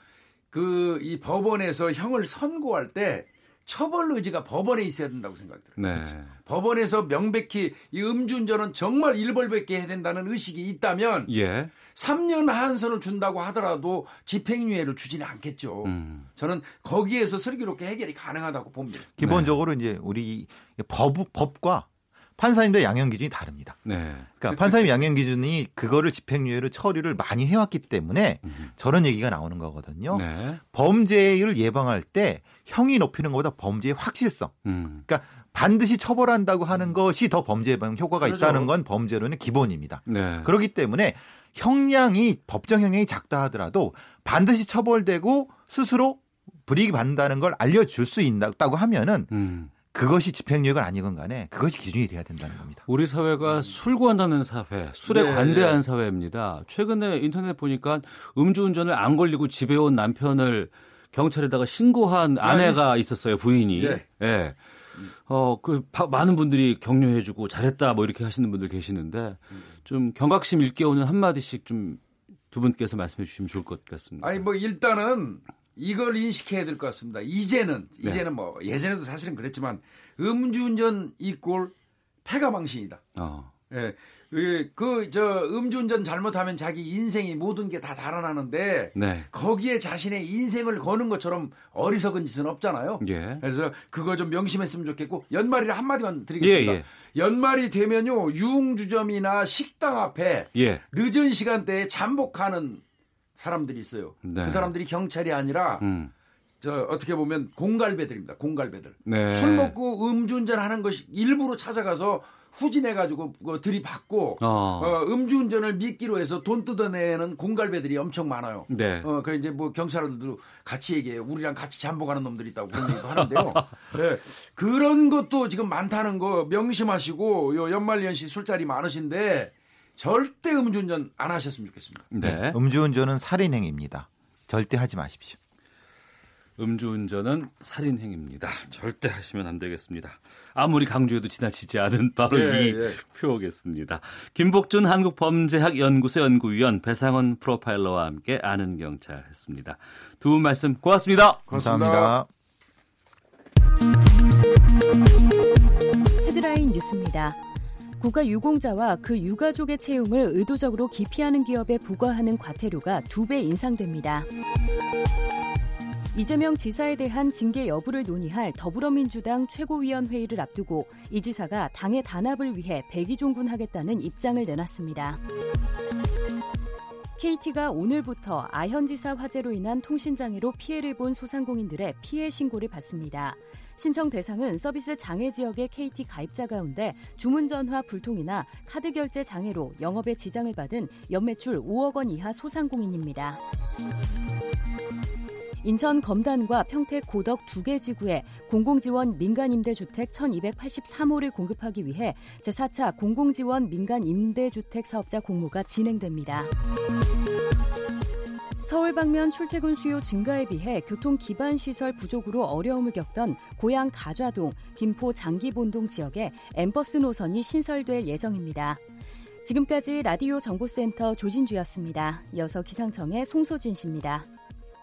그 이 법원에서 형을 선고할 때 처벌 의지가 법원에 있어야 된다고 생각이 들어요. 네. 그렇죠. 법원에서 명백히 이 음주운전은 정말 일벌백계 해야 된다는 의식이 있다면 예. 삼 년 하한선을 준다고 하더라도 집행유예를 주지는 않겠죠. 음. 저는 거기에서 슬기롭게 해결이 가능하다고 봅니다. 기본적으로 네. 이제 우리 법, 법과 판사님들의 양형 기준이 다릅니다. 네. 그러니까 판사님 양형 기준이 그거를 집행유예로 처리를 많이 해왔기 때문에 음. 저런 얘기가 나오는 거거든요. 네. 범죄를 예방할 때 형이 높이는 것보다 범죄의 확실성. 음. 그러니까 반드시 처벌한다고 하는 것이 더 범죄 예방 효과가 그렇죠. 있다는 건 범죄론의 기본입니다. 네. 그렇기 때문에 형량이 법정 형량이 작다 하더라도 반드시 처벌되고 스스로 불이익 받는다는 걸 알려줄 수 있다고 하면은. 음. 그것이 집행유예가 아니건 간에 그것이 기준이 돼야 된다는 겁니다. 우리 사회가 술 관하는 사회, 술에 네, 관대한 네. 사회입니다. 최근에 인터넷 보니까 음주운전을 안 걸리고 집에 온 남편을 경찰에다가 신고한 아내가 있었어요. 부인이. 네. 네. 어, 그 많은 분들이 격려해주고 잘했다 뭐 이렇게 하시는 분들 계시는데 좀 경각심 일깨우는 한마디씩 좀 두 분께서 말씀해 주시면 좋을 것 같습니다. 아니 뭐 일단은 이걸 인식해야 될 것 같습니다. 이제는 네. 이제는 뭐 예전에도 사실은 그랬지만 음주운전 이꼴 폐가 망신이다. 어. 예, 그 저 음주운전 잘못하면 자기 인생이 모든 게 다 달아나는데 네. 거기에 자신의 인생을 거는 것처럼 어리석은 짓은 없잖아요. 예. 그래서 그거 좀 명심했으면 좋겠고 연말이라 한 마디만 드리겠습니다. 예, 예. 연말이 되면요 유흥주점이나 식당 앞에 예. 늦은 시간대에 잠복하는 사람들이 있어요. 네. 그 사람들이 경찰이 아니라 음. 저 어떻게 보면 공갈배들입니다. 공갈배들. 네. 술 먹고 음주운전하는 것이 일부러 찾아가서 후진해가지고 들이받고 어. 어, 음주운전을 미끼로 해서 돈 뜯어내는 공갈배들이 엄청 많아요. 네. 어, 그래 이제 뭐 경찰들도 같이 얘기해 우리랑 같이 잠복하는 놈들이 있다고 그런 얘기도 하는데요. 네. 그런 것도 지금 많다는 거 명심하시고 요 연말연시 술자리 많으신데 절대 음주운전 안 하셨으면 좋겠습니다. 네. 네. 음주운전은 살인행위입니다. 절대 하지 마십시오. 음주운전은 살인행위입니다. 절대 하시면 안 되겠습니다. 아무리 강조해도 지나치지 않은 바로 예, 이 예. 표겠습니다. 김복준 한국범죄학연구소 연구위원 배상원 프로파일러와 함께 아는 경찰 했습니다. 두 분 말씀 고맙습니다. 감사합니다. 고맙습니다. 헤드라인 뉴스입니다. 국가 유공자와 그 유가족의 채용을 의도적으로 기피하는 기업에 부과하는 과태료가 두 배 인상됩니다. 이재명 지사에 대한 징계 여부를 논의할 더불어민주당 최고위원회의를 앞두고 이 지사가 당의 단합을 위해 백의종군하겠다는 입장을 내놨습니다. 케이티가 오늘부터 아현지사 화재로 인한 통신장애로 피해를 본 소상공인들의 피해 신고를 받습니다. 신청 대상은 서비스 장애 지역의 케이티 가입자 가운데 주문 전화 불통이나 카드 결제 장애로 영업에 지장을 받은 연매출 오억 원 이하 소상공인입니다. 인천 검단과 평택 고덕 두 개 지구에 공공지원 민간임대주택 천이백팔십삼 호를 공급하기 위해 제사 차 공공지원 민간임대주택 사업자 공모가 진행됩니다. 서울 방면 출퇴근 수요 증가에 비해 교통 기반 시설 부족으로 어려움을 겪던 고양 가좌동, 김포 장기본동 지역에 엠버스 노선이 신설될 예정입니다. 지금까지 라디오 정보센터 조진주였습니다. 이어서 기상청의 송소진 씨입니다.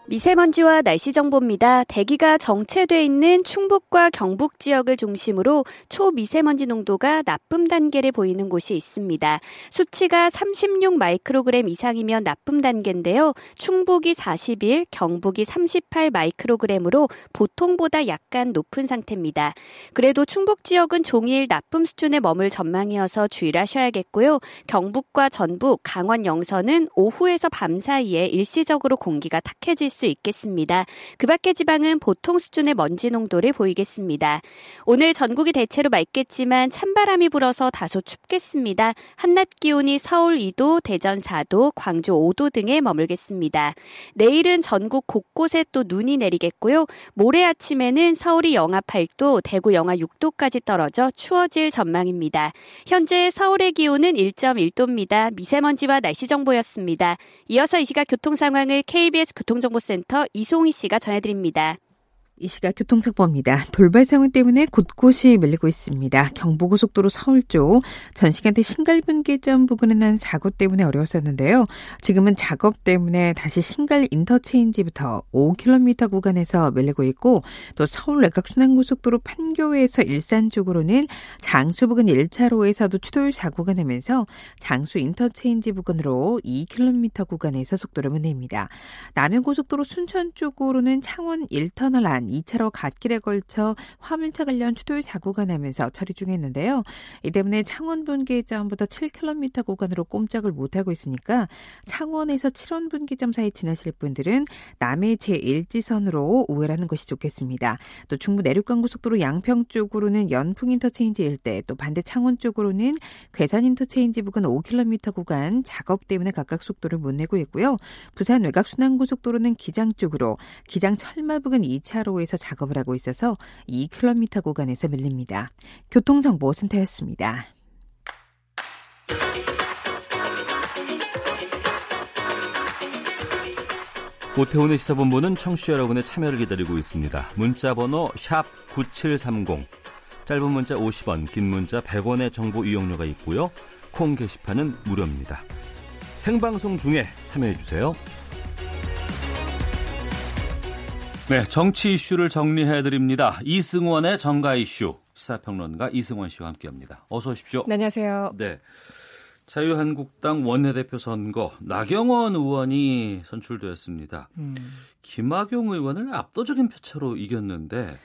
미세먼지와 날씨 정보입니다. 대기가 정체돼 있는 충북과 경북 지역을 중심으로 초미세먼지 농도가 나쁨 단계를 보이는 곳이 있습니다. 수치가 삼십육 마이크로그램 이상이면 나쁨 단계인데요. 충북이 사십일, 경북이 삼십팔 마이크로그램으로 보통보다 약간 높은 상태입니다. 그래도 충북 지역은 종일 나쁨 수준에 머물 전망이어서 주의를 하셔야겠고요. 경북과 전북, 강원 영서는 오후에서 밤 사이에 일시적으로 공기가 탁해질 수 있겠습니다. 그 밖의 지방은 보통 수준의 먼지 농도를 보이겠습니다. 오늘 전국이 대체로 맑겠지만 찬바람이 불어서 다소 춥겠습니다. 한낮 기온이 서울 이 도, 대전 사 도, 광주 오 도 등에 머물겠습니다. 내일은 전국 곳곳에 또 눈이 내리겠고요. 모레 아침에는 서울이 영하 팔 도, 대구 영하 육 도까지 떨어져 추워질 전망입니다. 현재 서울의 기온은 일 점 일 도입니다. 미세먼지와 날씨 정보였습니다. 이어서 이 시각 교통 상황을 케이비에스 교통정보 센터 이송희 씨가 전해드립니다. 이 시각 교통정보입니다. 돌발 상황 때문에 곳곳이 밀리고 있습니다. 경부고속도로 서울 쪽 전 시간대 신갈분기점 부근에 난 사고 때문에 어려웠었는데요. 지금은 작업 때문에 다시 신갈 인터체인지부터 오 킬로미터 구간에서 밀리고 있고 또 서울 외곽순환고속도로 판교에서 일산 쪽으로는 장수 부근 일 차로에서도 추돌 사고가 나면서 장수 인터체인지 부근으로 이 킬로미터 구간에서 속도를 냅니다. 남해고속도로 순천 쪽으로는 창원 일 터널 안 이 차로 갓길에 걸쳐 화물차 관련 추돌 사고가 나면서 처리 중이었는데요. 이 때문에 창원 분기점부터 칠 킬로미터 구간으로 꼼짝을 못하고 있으니까 창원에서 칠원 분기점 사이 지나실 분들은 남해 제일 지선으로 우회하는 것이 좋겠습니다. 또 중부 내륙간고속도로 양평 쪽으로는 연풍 인터체인지 일대 또 반대 창원 쪽으로는 괴산 인터체인지 부근 오 킬로미터 구간 작업 때문에 각각 속도를 못 내고 있고요. 부산 외곽순환고속도로는 기장 쪽으로 기장 철마 부근 이 차로 에서 작업을 하고 있어서 이 킬로미터 구간에서 밀립니다. 교통정보센터였습니다. 오태훈의 시사본부는 청취자 여러분의 참여를 기다리고 있습니다. 문자번호 샵 구칠삼공, 짧은 문자 오십 원, 긴 문자 백 원의 정보 이용료가 있고요. 콩 게시판은 무료입니다. 생방송 중에 참여해주세요. 네, 정치 이슈를 정리해드립니다. 이승원의 정가 이슈, 시사평론가 이승원 씨와 함께합니다. 어서 오십시오. 네, 안녕하세요. 네, 자유한국당 원내대표 선거 나경원 의원이 선출되었습니다. 음. 김학용 의원을 압도적인 표차로 이겼는데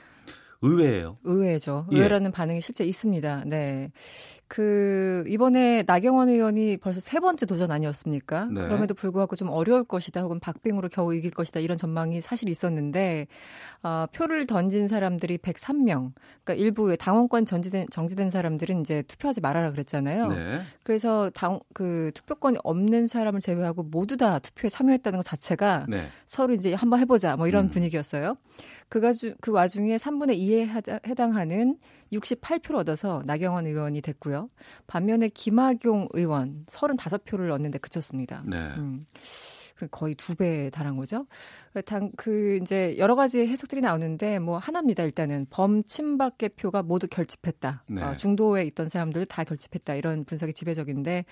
의외예요. 의외죠. 의외라는 예. 반응이 실제 있습니다. 네, 그 이번에 나경원 의원이 벌써 세 번째 도전 아니었습니까? 네. 그럼에도 불구하고 좀 어려울 것이다, 혹은 박빙으로 겨우 이길 것이다, 이런 전망이 사실 있었는데 어, 표를 던진 사람들이 백삼 명. 그러니까 일부 당원권 정지된, 정지된 사람들은 이제 투표하지 말아라 그랬잖아요. 네. 그래서 당, 그 투표권이 없는 사람을 제외하고 모두 다 투표에 참여했다는 것 자체가 네. 서로 이제 한번 해보자 뭐 이런 음. 분위기였어요. 그가 주, 그 와중에 삼분의 이에 해당하는 육십팔 표를 얻어서 나경원 의원이 됐고요. 반면에 김학용 의원 삼십오 표를 얻는데 그쳤습니다. 네. 음. 거의 두 배에 달한 거죠. 당, 그 이제 여러 가지 해석들이 나오는데 뭐 하나입니다. 일단은 범친박 개표가 모두 결집했다. 네. 어, 중도에 있던 사람들 다 결집했다. 이런 분석이 지배적인데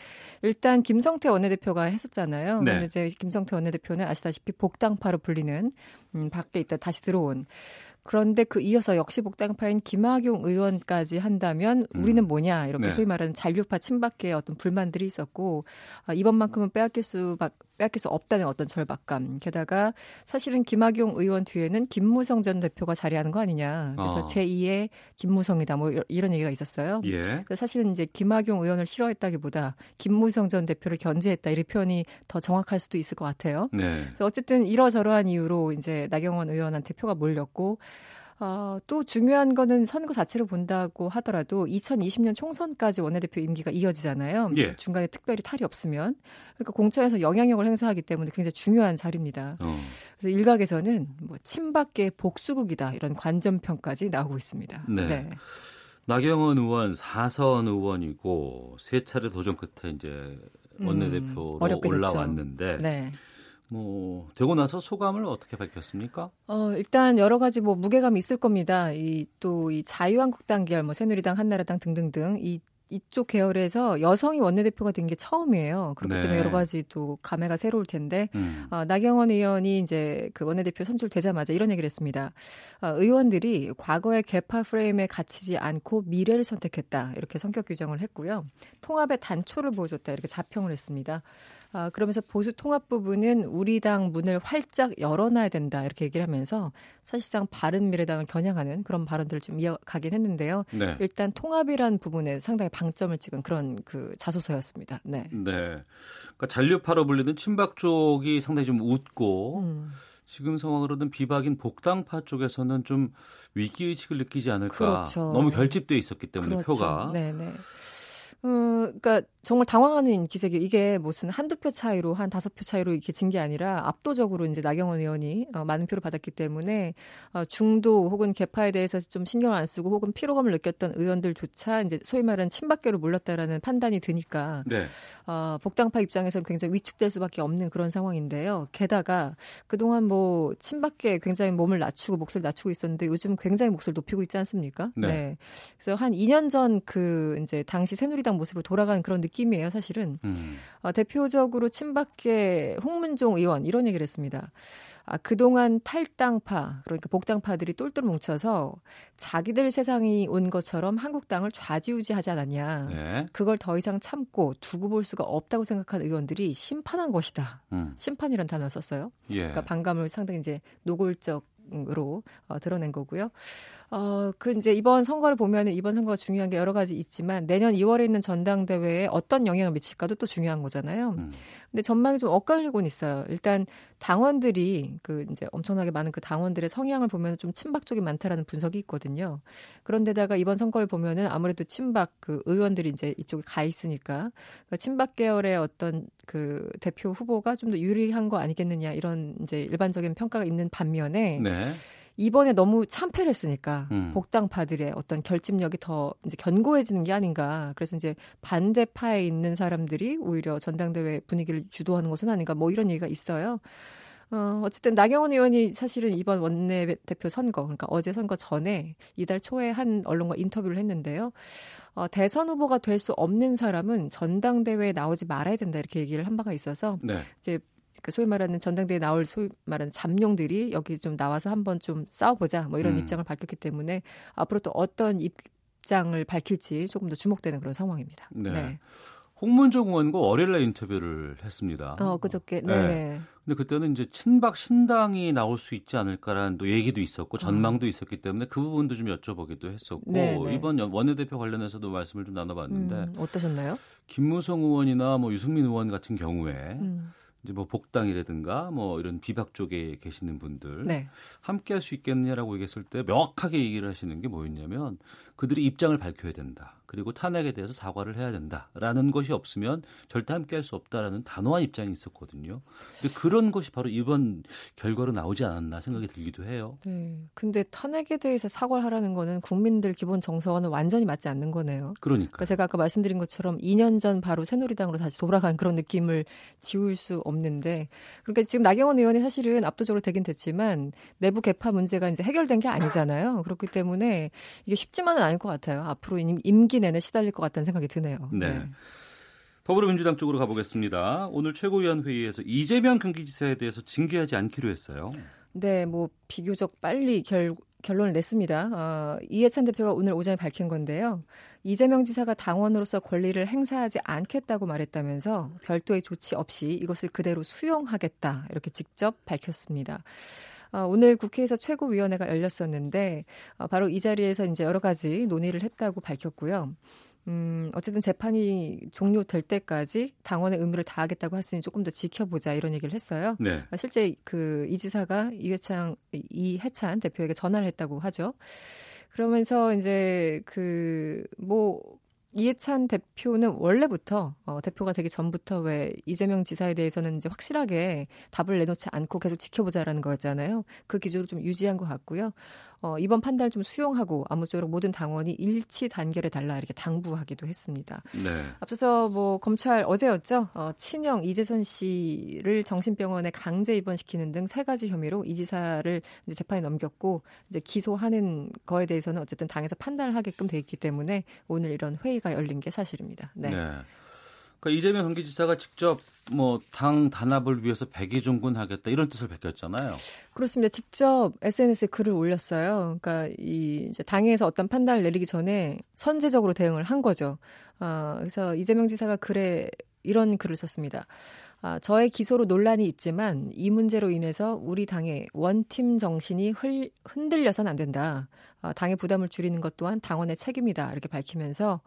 일단 김성태 원내대표가 했었잖아요. 네. 근데 이제 김성태 원내대표는 아시다시피 복당파로 불리는 음, 밖에 있다 다시 들어온. 그런데 그 이어서 역시 복당파인 김학용 의원까지 한다면 우리는 음. 뭐냐 이렇게 네. 소위 말하는 잔류파 친박계의 어떤 불만들이 있었고 아, 이번만큼은 빼앗길 수 빼앗길 수 없다는 어떤 절박감. 게다가 사실은 김학용 의원 뒤에는 김무성 전 대표가 자리하는 거 아니냐. 그래서 어. 제이의 김무성이다 뭐 이런 얘기가 있었어요. 예. 사실은 이제 김학용 의원을 싫어했다기보다 김무성 전 대표를 견제했다 이 표현이 더 정확할 수도 있을 것 같아요. 네. 그래서 어쨌든 이러저러한 이유로 이제 나경원 의원한테 표가 몰렸고. 어, 또 중요한 거는 선거 자체를 본다고 하더라도 이천이십 년 총선까지 원내대표 임기가 이어지잖아요. 예. 중간에 특별히 탈이 없으면. 그러니까 공천에서 영향력을 행사하기 때문에 굉장히 중요한 자리입니다. 어. 그래서 일각에서는 뭐 친박계 복수국이다 이런 관전평까지 나오고 있습니다. 네. 네. 나경원 의원 사선 의원이고 세 차례 도전 끝에 이제 원내대표로 음, 올라왔는데. 네. 뭐 되고 나서 소감을 어떻게 밝혔습니까? 어 일단 여러 가지 뭐 무게감이 있을 겁니다. 이 또 이 자유한국당 계열, 뭐 새누리당, 한나라당 등등등 이 이쪽 계열에서 여성이 원내대표가 된 게 처음이에요. 그렇기 네. 때문에 여러 가지 또 감회가 새로울 텐데 음. 어, 나경원 의원이 이제 그 원내대표 선출되자마자 이런 얘기를 했습니다. 어, 의원들이 과거의 개파 프레임에 갇히지 않고 미래를 선택했다 이렇게 성격 규정을 했고요. 통합의 단초를 보여줬다 이렇게 자평을 했습니다. 아, 그러면서 보수 통합 부분은 우리 당 문을 활짝 열어놔야 된다 이렇게 얘기를 하면서 사실상 바른미래당을 겨냥하는 그런 발언들을 좀 이어가긴 했는데요. 네. 일단 통합이란 부분에 상당히 방점을 찍은 그런 그 자소서였습니다. 네. 네. 그러니까 잔류파로 불리는 친박 쪽이 상당히 좀 웃고 음. 지금 상황으로는 비박인 복당파 쪽에서는 좀 위기의식을 느끼지 않을까. 그렇죠. 너무 결집돼 있었기 때문에 그렇죠. 표가. 네, 네. 어, 그러니까 정말 당황하는 기색이 이게 무슨 한두 표 차이로 한 다섯 표 차이로 이렇게 진 게 아니라 압도적으로 이제 나경원 의원이 어, 많은 표를 받았기 때문에 어, 중도 혹은 개파에 대해서 좀 신경을 안 쓰고 혹은 피로감을 느꼈던 의원들조차 이제 소위 말하는 친박계로 몰렸다라는 판단이 드니까 네. 어, 복당파 입장에서는 굉장히 위축될 수밖에 없는 그런 상황인데요. 게다가 그동안 뭐 친박계 굉장히 몸을 낮추고 목소리를 낮추고 있었는데 요즘 굉장히 목소리를 높이고 있지 않습니까? 네. 네. 그래서 한 이 년 전 그 이제 당시 새누리당 모습으로 돌아간 그런 느낌이에요, 사실은. 음. 어, 대표적으로 친박계 홍문종 의원 이런 얘기를 했습니다. 아, 그동안 탈당파, 그러니까 복당파들이 똘똘 뭉쳐서 자기들 세상이 온 것처럼 한국당을 좌지우지하지 않았냐. 네. 그걸 더 이상 참고 두고 볼 수가 없다고 생각한 의원들이 심판한 것이다. 음. 심판이라는 단어를 썼어요. 예. 그러니까 반감을 상당히 이제 노골적 으로 어, 드러낸 거고요. 어, 그 이제 이번 선거를 보면은 이번 선거가 중요한 게 여러 가지 있지만 내년 이월에 있는 전당대회에 어떤 영향을 미칠까도 또 중요한 거잖아요. 음. 근데 전망이 좀 엇갈리곤 있어요. 일단 당원들이 그 이제 엄청나게 많은 그 당원들의 성향을 보면 좀 친박 쪽이 많다라는 분석이 있거든요. 그런데다가 이번 선거를 보면은 아무래도 친박 그 의원들이 이제 이쪽에 가 있으니까 그러니까 친박 계열의 어떤 그 대표 후보가 좀 더 유리한 거 아니겠느냐 이런 이제 일반적인 평가가 있는 반면에. 네. 이번에 너무 참패를 했으니까 음. 복당파들의 어떤 결집력이 더 이제 견고해지는 게 아닌가. 그래서 이제 반대파에 있는 사람들이 오히려 전당대회 분위기를 주도하는 것은 아닌가. 뭐 이런 얘기가 있어요. 어, 어쨌든 나경원 의원이 사실은 이번 원내대표 선거, 그러니까 어제 선거 전에 이달 초에 한 언론과 인터뷰를 했는데요. 어, 대선 후보가 될 수 없는 사람은 전당대회에 나오지 말아야 된다 이렇게 얘기를 한 바가 있어서 네. 이제 그러니까 소위 말하는 전당대회에 나올 소위 말하는 잠룡들이 여기 좀 나와서 한번 좀 싸워보자 뭐 이런 음. 입장을 밝혔기 때문에 앞으로 또 어떤 입장을 밝힐지 조금 더 주목되는 그런 상황입니다. 네. 네. 홍문종 의원과 월요일에 인터뷰를 했습니다. 어, 그저께. 네. 네. 근데 그때는 이제 친박 신당이 나올 수 있지 않을까라는 또 얘기도 있었고 전망도 음. 있었기 때문에 그 부분도 좀 여쭤보기도 했었고 네네. 이번 원내대표 관련해서도 말씀을 좀 나눠봤는데 음, 어떠셨나요? 김무성 의원이나 뭐 유승민 의원 같은 경우에 음. 이제 뭐 복당이라든가 뭐 이런 비박 쪽에 계시는 분들 네. 함께할 수 있겠느냐라고 얘기했을 때 명확하게 얘기를 하시는 게 뭐였냐면 그들이 입장을 밝혀야 된다. 그리고 탄핵에 대해서 사과를 해야 된다라는 것이 없으면 절대 함께할 수 없다라는 단호한 입장이 있었거든요. 근데 그런 것이 바로 이번 결과로 나오지 않았나 생각이 들기도 해요. 네, 근데 탄핵에 대해서 사과를 하라는 거는 국민들 기본 정서와는 완전히 맞지 않는 거네요. 그러니까. 그러니까 제가 아까 말씀드린 것처럼 이 년 전 바로 새누리당으로 다시 돌아간 그런 느낌을 지울 수 없는데, 그러니까 지금 나경원 의원이 사실은 압도적으로 되긴 됐지만 내부 개파 문제가 이제 해결된 게 아니잖아요. 그렇기 때문에 이게 쉽지만은 않을 것 같아요. 앞으로 임기 내내 시달릴 것 같다는 생각이 드네요. 네. 네. 더불어민주당 쪽으로 가보겠습니다. 오늘 최고위원회의에서 이재명 경기지사에 대해서 징계하지 않기로 했어요. 네, 뭐 비교적 빨리 결, 결론을 냈습니다. 어, 이해찬 대표가 오늘 오전에 밝힌 건데요. 이재명 지사가 당원으로서 권리를 행사하지 않겠다고 말했다면서 별도의 조치 없이 이것을 그대로 수용하겠다 이렇게 직접 밝혔습니다. 오늘 국회에서 최고위원회가 열렸었는데 바로 이 자리에서 이제 여러 가지 논의를 했다고 밝혔고요. 음, 어쨌든 재판이 종료될 때까지 당원의 의무를 다하겠다고 했으니 조금 더 지켜보자 이런 얘기를 했어요. 네. 실제 그 이 지사가 이회창, 이해찬 대표에게 전화를 했다고 하죠. 그러면서 이제 그 뭐 이해찬 대표는 원래부터 어, 대표가 되기 전부터 왜 이재명 지사에 대해서는 이제 확실하게 답을 내놓지 않고 계속 지켜보자라는 거였잖아요. 그 기조를 좀 유지한 것 같고요. 어, 이번 판단을 좀 수용하고 아무쪼록 모든 당원이 일치 단결해 달라 이렇게 당부하기도 했습니다. 네. 앞서서 뭐 검찰 어제였죠. 어, 친형 이재선 씨를 정신병원에 강제 입원시키는 등 세 가지 혐의로 이 지사를 이제 재판에 넘겼고 이제 기소하는 거에 대해서는 어쨌든 당에서 판단을 하게끔 돼 있기 때문에 오늘 이런 회의가 열린 게 사실입니다. 네. 네. 그러니까 이재명 경기지사가 직접 뭐 당 단합을 위해서 백의종군하겠다 이런 뜻을 밝혔잖아요. 그렇습니다. 직접 에스엔에스에 글을 올렸어요. 그러니까 이 이제 당에서 어떤 판단을 내리기 전에 선제적으로 대응을 한 거죠. 어, 그래서 이재명 지사가 글에 이런 글을 썼습니다. 아, 저의 기소로 논란이 있지만 이 문제로 인해서 우리 당의 원팀 정신이 흘, 흔들려선 안 된다. 아, 당의 부담을 줄이는 것 또한 당원의 책임이다. 이렇게 밝히면서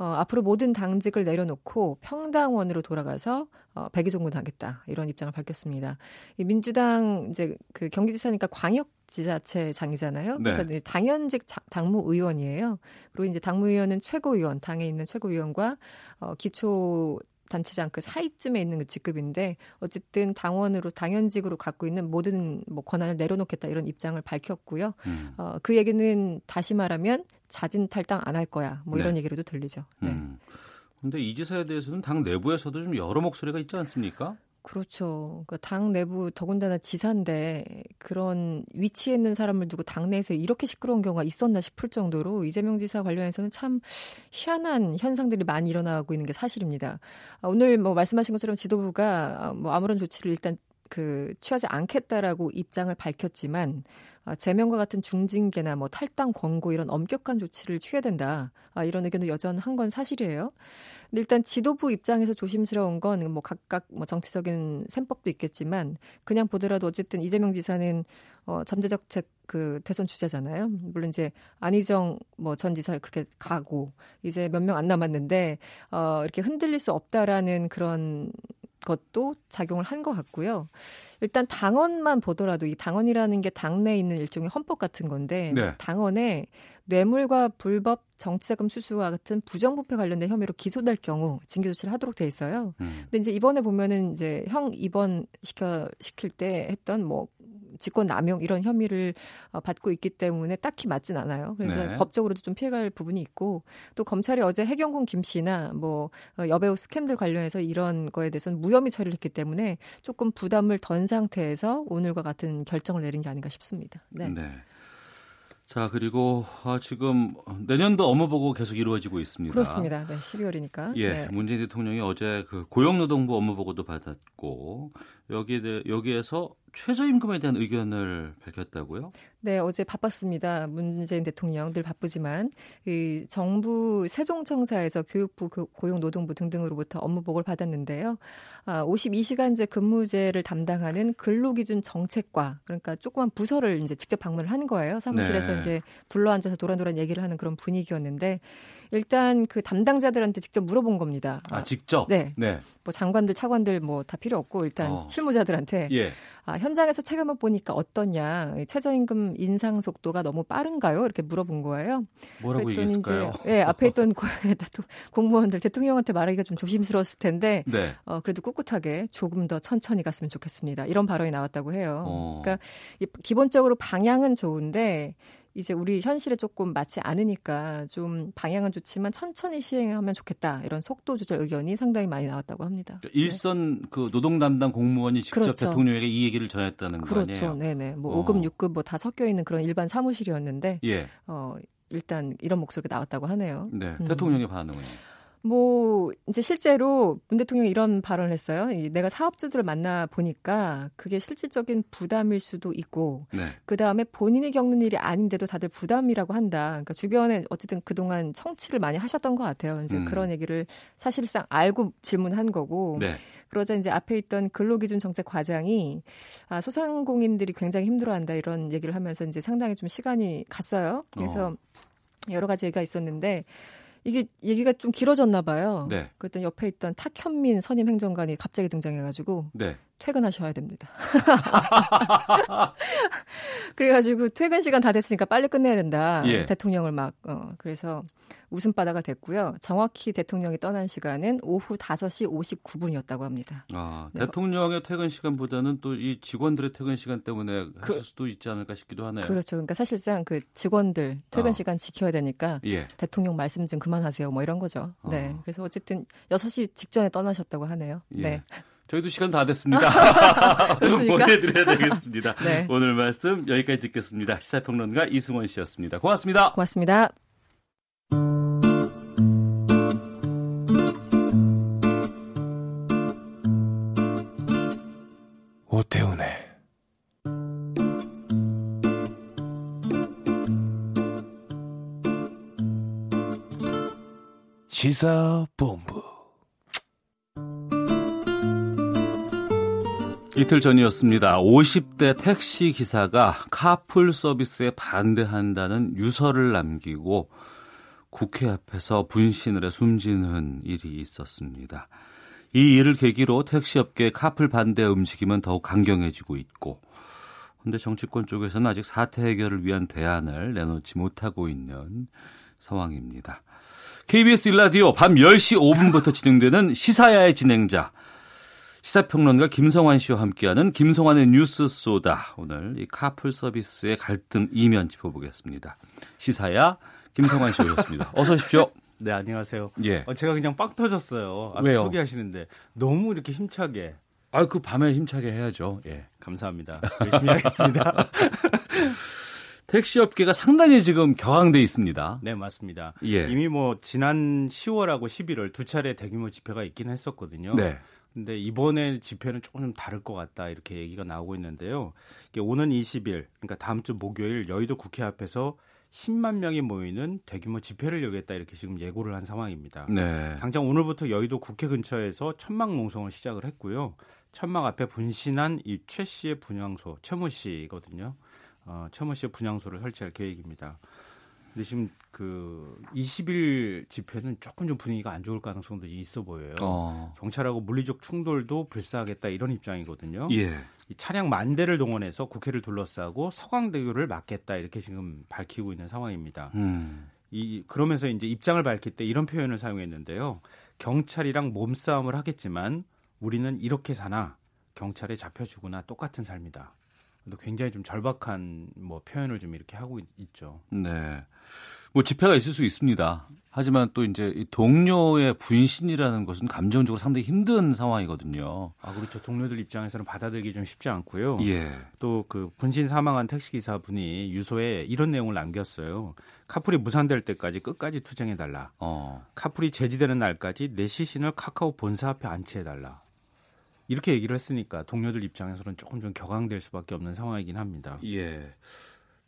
어, 앞으로 모든 당직을 내려놓고 평당원으로 돌아가서 어, 백의종군하겠다 이런 입장을 밝혔습니다. 이 민주당 이제 그 경기지사니까 광역 지자체장이잖아요. 그래서 네. 당연직 당무의원이에요. 그리고 이제 당무위원은 최고위원, 당에 있는 최고위원과 어, 기초 단체장 그 사이쯤에 있는 그 직급인데 어쨌든 당원으로 당연직으로 갖고 있는 모든 뭐 권한을 내려놓겠다 이런 입장을 밝혔고요. 음. 어, 그 얘기는 다시 말하면 자진 탈당 안 할 거야 뭐 네. 이런 얘기로도 들리죠. 그런데 네. 음. 이 지사에 대해서는 당 내부에서도 좀 여러 목소리가 있지 않습니까? 그렇죠. 그러니까 당 내부 더군다나 지사인데 그런 위치에 있는 사람을 두고 당내에서 이렇게 시끄러운 경우가 있었나 싶을 정도로 이재명 지사 관련해서는 참 희한한 현상들이 많이 일어나고 있는 게 사실입니다. 오늘 뭐 말씀하신 것처럼 지도부가 뭐 아무런 조치를 일단 그 취하지 않겠다라고 입장을 밝혔지만 제명과 같은 중징계나 뭐 탈당 권고 이런 엄격한 조치를 취해야 된다. 아, 이런 의견도 여전한 건 사실이에요. 근데 일단 지도부 입장에서 조심스러운 건 뭐 각각 뭐 정치적인 셈법도 있겠지만 그냥 보더라도 어쨌든 이재명 지사는 어, 잠재적 책 그 대선 주자잖아요. 물론 이제 안희정 뭐 전 지사를 그렇게 가고 이제 몇 명 안 남았는데 어, 이렇게 흔들릴 수 없다라는 그런 것도 작용을 한 것 같고요. 일단 당원만 보더라도 이 당원이라는 게 당내에 있는 일종의 헌법 같은 건데 네. 당원에 뇌물과 불법 정치자금 수수와 같은 부정부패 관련된 혐의로 기소될 경우 징계 조치를 하도록 돼 있어요. 음. 근데 이제 이번에 보면은 이제 형 입원 시켜 시킬 때 했던 뭐 직권 남용 이런 혐의를 받고 있기 때문에 딱히 맞진 않아요. 그래서 네. 법적으로도 좀 피해갈 부분이 있고 또 검찰이 어제 해경군 김 씨나 뭐 여배우 스캔들 관련해서 이런 거에 대해서는 무혐의 처리를 했기 때문에 조금 부담을 던 상태에서 오늘과 같은 결정을 내린 게 아닌가 싶습니다. 네. 네. 자, 그리고 아, 지금 내년도 업무보고 계속 이루어지고 있습니다. 그렇습니다. 네, 십이월이니까. 예, 네. 문재인 대통령이 어제 그 고용노동부 업무보고도 받았고 여기에 여기에서 최저임금에 대한 의견을 밝혔다고요? 네, 어제 바빴습니다. 문재인 대통령 늘 바쁘지만 이 정부 세종청사에서 교육부, 고용노동부 등등으로부터 업무보고를 받았는데요. 아, 오십이 시간제 근무제를 담당하는 근로기준 정책과 그러니까 조그만 부서를 이제 직접 방문을 한 거예요. 사무실에서 네. 이제 둘러앉아서 도란도란 얘기를 하는 그런 분위기였는데 일단 그 담당자들한테 직접 물어본 겁니다. 아, 직접? 네. 네. 뭐 장관들, 차관들 뭐 다 필요 없고 일단 어. 실무자들한테. 예. 아, 현장에서 체감을 보니까 어떠냐? 최저임금 인상 속도가 너무 빠른가요? 이렇게 물어본 거예요. 뭐라고 얘기했을까요? 이제, 네, 앞에 있던 공무원들 대통령한테 말하기가 좀 조심스러웠을 텐데 네. 어, 그래도 꿋꿋하게 조금 더 천천히 갔으면 좋겠습니다. 이런 발언이 나왔다고 해요. 어. 그러니까 기본적으로 방향은 좋은데 이제 우리 현실에 조금 맞지 않으니까 좀 방향은 좋지만 천천히 시행하면 좋겠다. 이런 속도 조절 의견이 상당히 많이 나왔다고 합니다. 그러니까 일선 네. 그 노동 담당 공무원이 직접 그렇죠. 대통령에게 이 얘기를 전했다는 그렇죠. 거 아니에요? 그렇죠. 네네. 뭐 어. 오급, 육급 뭐 다 섞여 있는 그런 일반 사무실이었는데 예. 어, 일단 이런 목소리가 나왔다고 하네요. 네. 음. 대통령의 반응은요? 뭐 이제 실제로 문 대통령이 이런 발언을 했어요. 내가 사업주들을 만나 보니까 그게 실질적인 부담일 수도 있고 네. 그다음에 본인이 겪는 일이 아닌데도 다들 부담이라고 한다. 그러니까 주변에 어쨌든 그동안 청취를 많이 하셨던 것 같아요. 이제 음. 그런 얘기를 사실상 알고 질문한 거고 네. 그러자 이제 앞에 있던 근로기준 정책 과장이 아, 소상공인들이 굉장히 힘들어한다 이런 얘기를 하면서 이제 상당히 좀 시간이 갔어요. 그래서 어. 여러 가지 얘기가 있었는데 이게 얘기가 좀 길어졌나 봐요. 네. 그랬더니 옆에 있던 탁현민 선임 행정관이 갑자기 등장해가지고 네. 퇴근하셔야 됩니다. 그래가지고 퇴근 시간 다 됐으니까 빨리 끝내야 된다. 예. 대통령을 막 어, 그래서 웃음바다가 됐고요. 정확히 대통령이 떠난 시간은 오후 다섯 시 오십구 분이었다고 합니다. 아, 네. 대통령의 퇴근 시간보다는 또 이 직원들의 퇴근 시간 때문에 그, 했을 수도 있지 않을까 싶기도 하네요. 그렇죠. 그러니까 사실상 그 직원들 퇴근 어. 시간 지켜야 되니까 예. 대통령 말씀 좀 그만하세요. 뭐 이런 거죠. 어. 네. 그래서 어쨌든 여섯 시 직전에 떠나셨다고 하네요. 예. 네. 저희도 시간 다 됐습니다. 보내드려야 되겠습니다. 네. 오늘 말씀 여기까지 듣겠습니다. 시사평론가 이승원 씨였습니다. 고맙습니다. 고맙습니다. 오태훈의 시사본부. 이틀 전이었습니다. 오십 대 택시 기사가 카풀 서비스에 반대한다는 유서를 남기고 국회 앞에서 분신을 해 숨지는 일이 있었습니다. 이 일을 계기로 택시업계의 카풀 반대 움직임은 더욱 강경해지고 있고 그런데 정치권 쪽에서는 아직 사태 해결을 위한 대안을 내놓지 못하고 있는 상황입니다. 케이비에스 일 라디오 밤 열 시 오 분부터 진행되는 시사야의 진행자 시사평론가 김성환 씨와 함께하는 김성환의 뉴스 소다. 오늘 이 카풀 서비스의 갈등 이면 짚어보겠습니다. 시사야 김성환 씨 오셨습니다. 어서 오십시오. 네, 안녕하세요. 예. 어, 제가 그냥 빵 터졌어요. 앞에 왜요? 소개하시는데 너무 이렇게 힘차게. 아, 그 밤에 힘차게 해야죠. 예, 감사합니다. 열심히 하겠습니다. 택시업계가 상당히 지금 격앙돼 있습니다. 네, 맞습니다. 예. 이미 뭐 지난 시월하고 십일월 두 차례 대규모 집회가 있긴 했었거든요. 네. 근데 이번에 집회는 조금 다를 것 같다 이렇게 얘기가 나오고 있는데요. 이게 오는 이십 일, 그러니까 다음 주 목요일 여의도 국회 앞에서 십만 명이 모이는 대규모 집회를 열겠다 이렇게 지금 예고를 한 상황입니다. 네. 당장 오늘부터 여의도 국회 근처에서 천막 농성을 시작을 했고요. 천막 앞에 분신한 이 최 씨의 분향소, 최모 씨거든요. 어, 최모 씨의 분향소를 설치할 계획입니다. 근데 지금 그 이십 일 집회는 조금 좀 분위기가 안 좋을 가능성도 있어 보여요. 어. 경찰하고 물리적 충돌도 불사하겠다 이런 입장이거든요. 예. 이 차량 만 대를 동원해서 국회를 둘러싸고 서강대교를 막겠다 이렇게 지금 밝히고 있는 상황입니다. 음. 이 그러면서 이제 입장을 밝힐 때 이런 표현을 사용했는데요. 경찰이랑 몸싸움을 하겠지만 우리는 이렇게 사나 경찰에 잡혀 죽으나 똑같은 삶이다. 굉장히 좀 절박한 뭐 표현을 좀 이렇게 하고 있죠. 네. 뭐 집회가 있을 수 있습니다. 하지만 또 이제 이 동료의 분신이라는 것은 감정적으로 상당히 힘든 상황이거든요. 아, 그렇죠. 동료들 입장에서는 받아들이기 좀 쉽지 않고요. 예. 또 그 분신 사망한 택시기사분이 유서에 이런 내용을 남겼어요. 카풀이 무산될 때까지 끝까지 투쟁해달라. 어. 카풀이 제지되는 날까지 내 시신을 카카오 본사 앞에 안치해달라. 이렇게 얘기를 했으니까 동료들 입장에서는 조금 좀 격앙될 수밖에 없는 상황이긴 합니다. 예.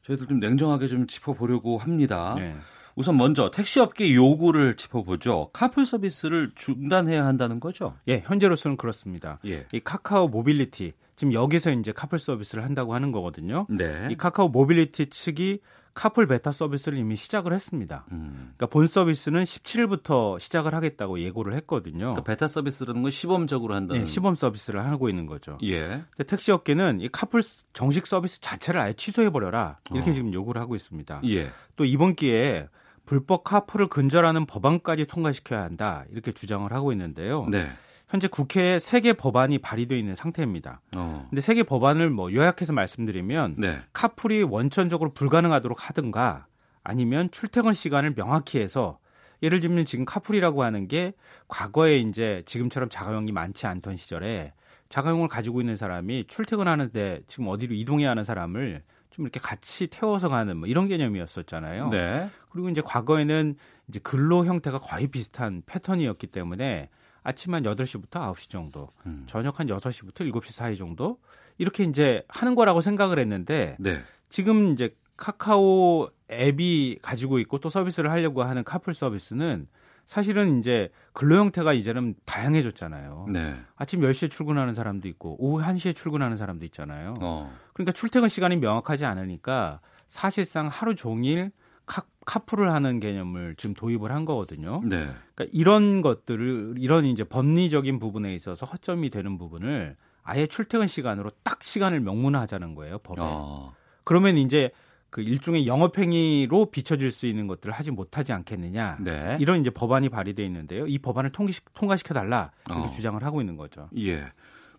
저희들 좀 냉정하게 좀 짚어보려고 합니다. 네. 우선 먼저 택시업계 요구를 짚어보죠. 카풀 서비스를 중단해야 한다는 거죠? 예, 현재로서는 그렇습니다. 예. 이 카카오 모빌리티, 지금 여기서 이제 카풀 서비스를 한다고 하는 거거든요. 네. 이 카카오 모빌리티 측이 카풀 베타 서비스를 이미 시작을 했습니다. 음. 그러니까 본 서비스는 십칠일부터 시작을 하겠다고 예고를 했거든요. 그러니까 베타 서비스라는 건 시범적으로 한다는. 네, 시범 서비스를 하고 있는 거죠. 예. 근데 택시 업계는 이 카풀 정식 서비스 자체를 아예 취소해버려라 이렇게 어. 지금 요구를 하고 있습니다. 예. 또 이번 기회에 불법 카풀을 근절하는 법안까지 통과시켜야 한다 이렇게 주장을 하고 있는데요. 네. 현재 국회에 세 개 법안이 발의되어 있는 상태입니다. 어. 근데 세 개 법안을 뭐 요약해서 말씀드리면 네. 카풀이 원천적으로 불가능하도록 하든가 아니면 출퇴근 시간을 명확히 해서 예를 들면 지금 카풀이라고 하는 게 과거에 이제 지금처럼 자가용이 많지 않던 시절에 자가용을 가지고 있는 사람이 출퇴근하는데 지금 어디로 이동해야 하는 사람을 좀 이렇게 같이 태워서 가는 뭐 이런 개념이었었잖아요. 네. 그리고 이제 과거에는 이제 근로 형태가 거의 비슷한 패턴이었기 때문에 아침 한 여덟 시부터 아홉 시 정도, 음. 저녁 한 여섯 시부터 일곱 시 사이 정도 이렇게 이제 하는 거라고 생각을 했는데 네. 지금 이제 카카오 앱이 가지고 있고 또 서비스를 하려고 하는 카풀 서비스는 사실은 이제 근로 형태가 이제는 다양해졌잖아요. 네. 아침 열 시에 출근하는 사람도 있고 오후 한 시에 출근하는 사람도 있잖아요. 어. 그러니까 출퇴근 시간이 명확하지 않으니까 사실상 하루 종일 카, 카풀을 하는 개념을 지금 도입을 한 거거든요. 네. 그러니까 이런 것들을 이런 이제 법리적인 부분에 있어서 허점이 되는 부분을 아예 출퇴근 시간으로 딱 시간을 명문화하자는 거예요, 법에. 어. 그러면 이제 그 일종의 영업행위로 비춰질 수 있는 것들을 하지 못하지 않겠느냐. 네. 이런 이제 법안이 발의돼 있는데요. 이 법안을 통기시, 통과시켜달라 이렇게 어. 주장을 하고 있는 거죠. 예.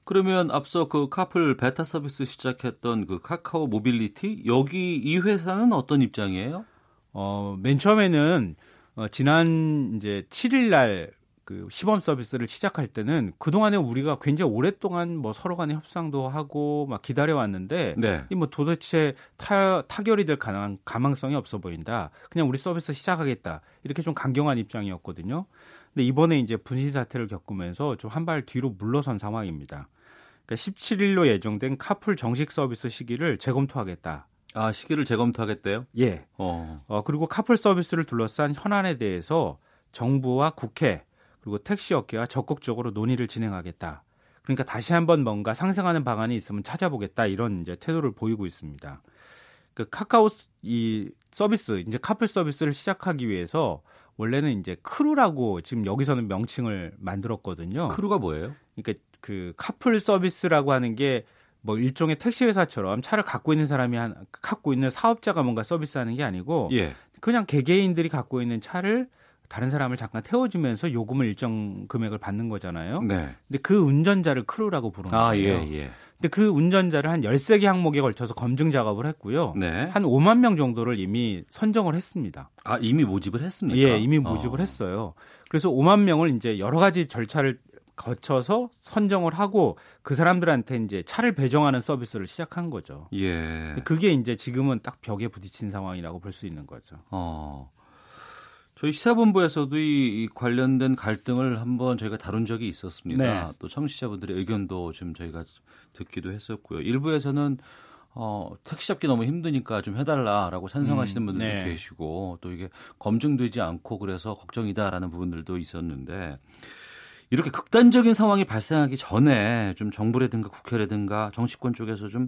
그러면 앞서 그 카풀 베타 서비스 시작했던 그 카카오 모빌리티 여기 이 회사는 어떤 입장이에요? 어, 맨 처음에는 어, 지난 이제 칠일 날 그 시범 서비스를 시작할 때는 그동안에 우리가 굉장히 오랫동안 뭐 서로 간에 협상도 하고 막 기다려왔는데 네. 이 뭐 도대체 타, 타결이 될 가능, 가망성이 없어 보인다. 그냥 우리 서비스 시작하겠다. 이렇게 좀 강경한 입장이었거든요. 근데 이번에 이제 분신 사태를 겪으면서 좀 한 발 뒤로 물러선 상황입니다. 그러니까 십칠일로 예정된 카풀 정식 서비스 시기를 재검토하겠다. 아, 시기를 재검토하겠대요? 예. 어. 어, 그리고 카풀 서비스를 둘러싼 현안에 대해서 정부와 국회 그리고 택시 업계와 적극적으로 논의를 진행하겠다. 그러니까 다시 한번 뭔가 상생하는 방안이 있으면 찾아보겠다 이런 이제 태도를 보이고 있습니다. 그 카카오 이 서비스 이제 카풀 서비스를 시작하기 위해서 원래는 이제 크루라고 지금 여기서는 명칭을 만들었거든요. 크루가 뭐예요? 그러니까 그 카풀 서비스라고 하는 게 뭐 일종의 택시 회사처럼 차를 갖고 있는 사람이 한 갖고 있는 사업자가 뭔가 서비스하는 게 아니고 예. 그냥 개개인들이 갖고 있는 차를 다른 사람을 잠깐 태워주면서 요금을 일정 금액을 받는 거잖아요. 네. 근데 그 운전자를 크루라고 부르는 아, 거예요. 예, 예. 근데 그 운전자를 한 열세 개 항목에 걸쳐서 검증 작업을 했고요. 네. 한 오만 명 정도를 이미 선정을 했습니다. 아, 이미 모집을 했습니까? 예, 이미 모집을 어. 했어요. 그래서 오만 명을 이제 여러 가지 절차를 거쳐서 선정을 하고 그 사람들한테 이제 차를 배정하는 서비스를 시작한 거죠. 예. 그게 이제 지금은 딱 벽에 부딪힌 상황이라고 볼 수 있는 거죠. 어. 저희 시사본부에서도 이 관련된 갈등을 한번 저희가 다룬 적이 있었습니다. 네. 또 청취자분들의 의견도 지금 저희가 듣기도 했었고요. 일부에서는 어, 택시 잡기 너무 힘드니까 좀 해달라라고 찬성하시는 음, 분들도 네. 계시고 또 이게 검증되지 않고 그래서 걱정이다라는 부분들도 있었는데 이렇게 극단적인 상황이 발생하기 전에 좀 정부라든가 국회라든가 정치권 쪽에서 좀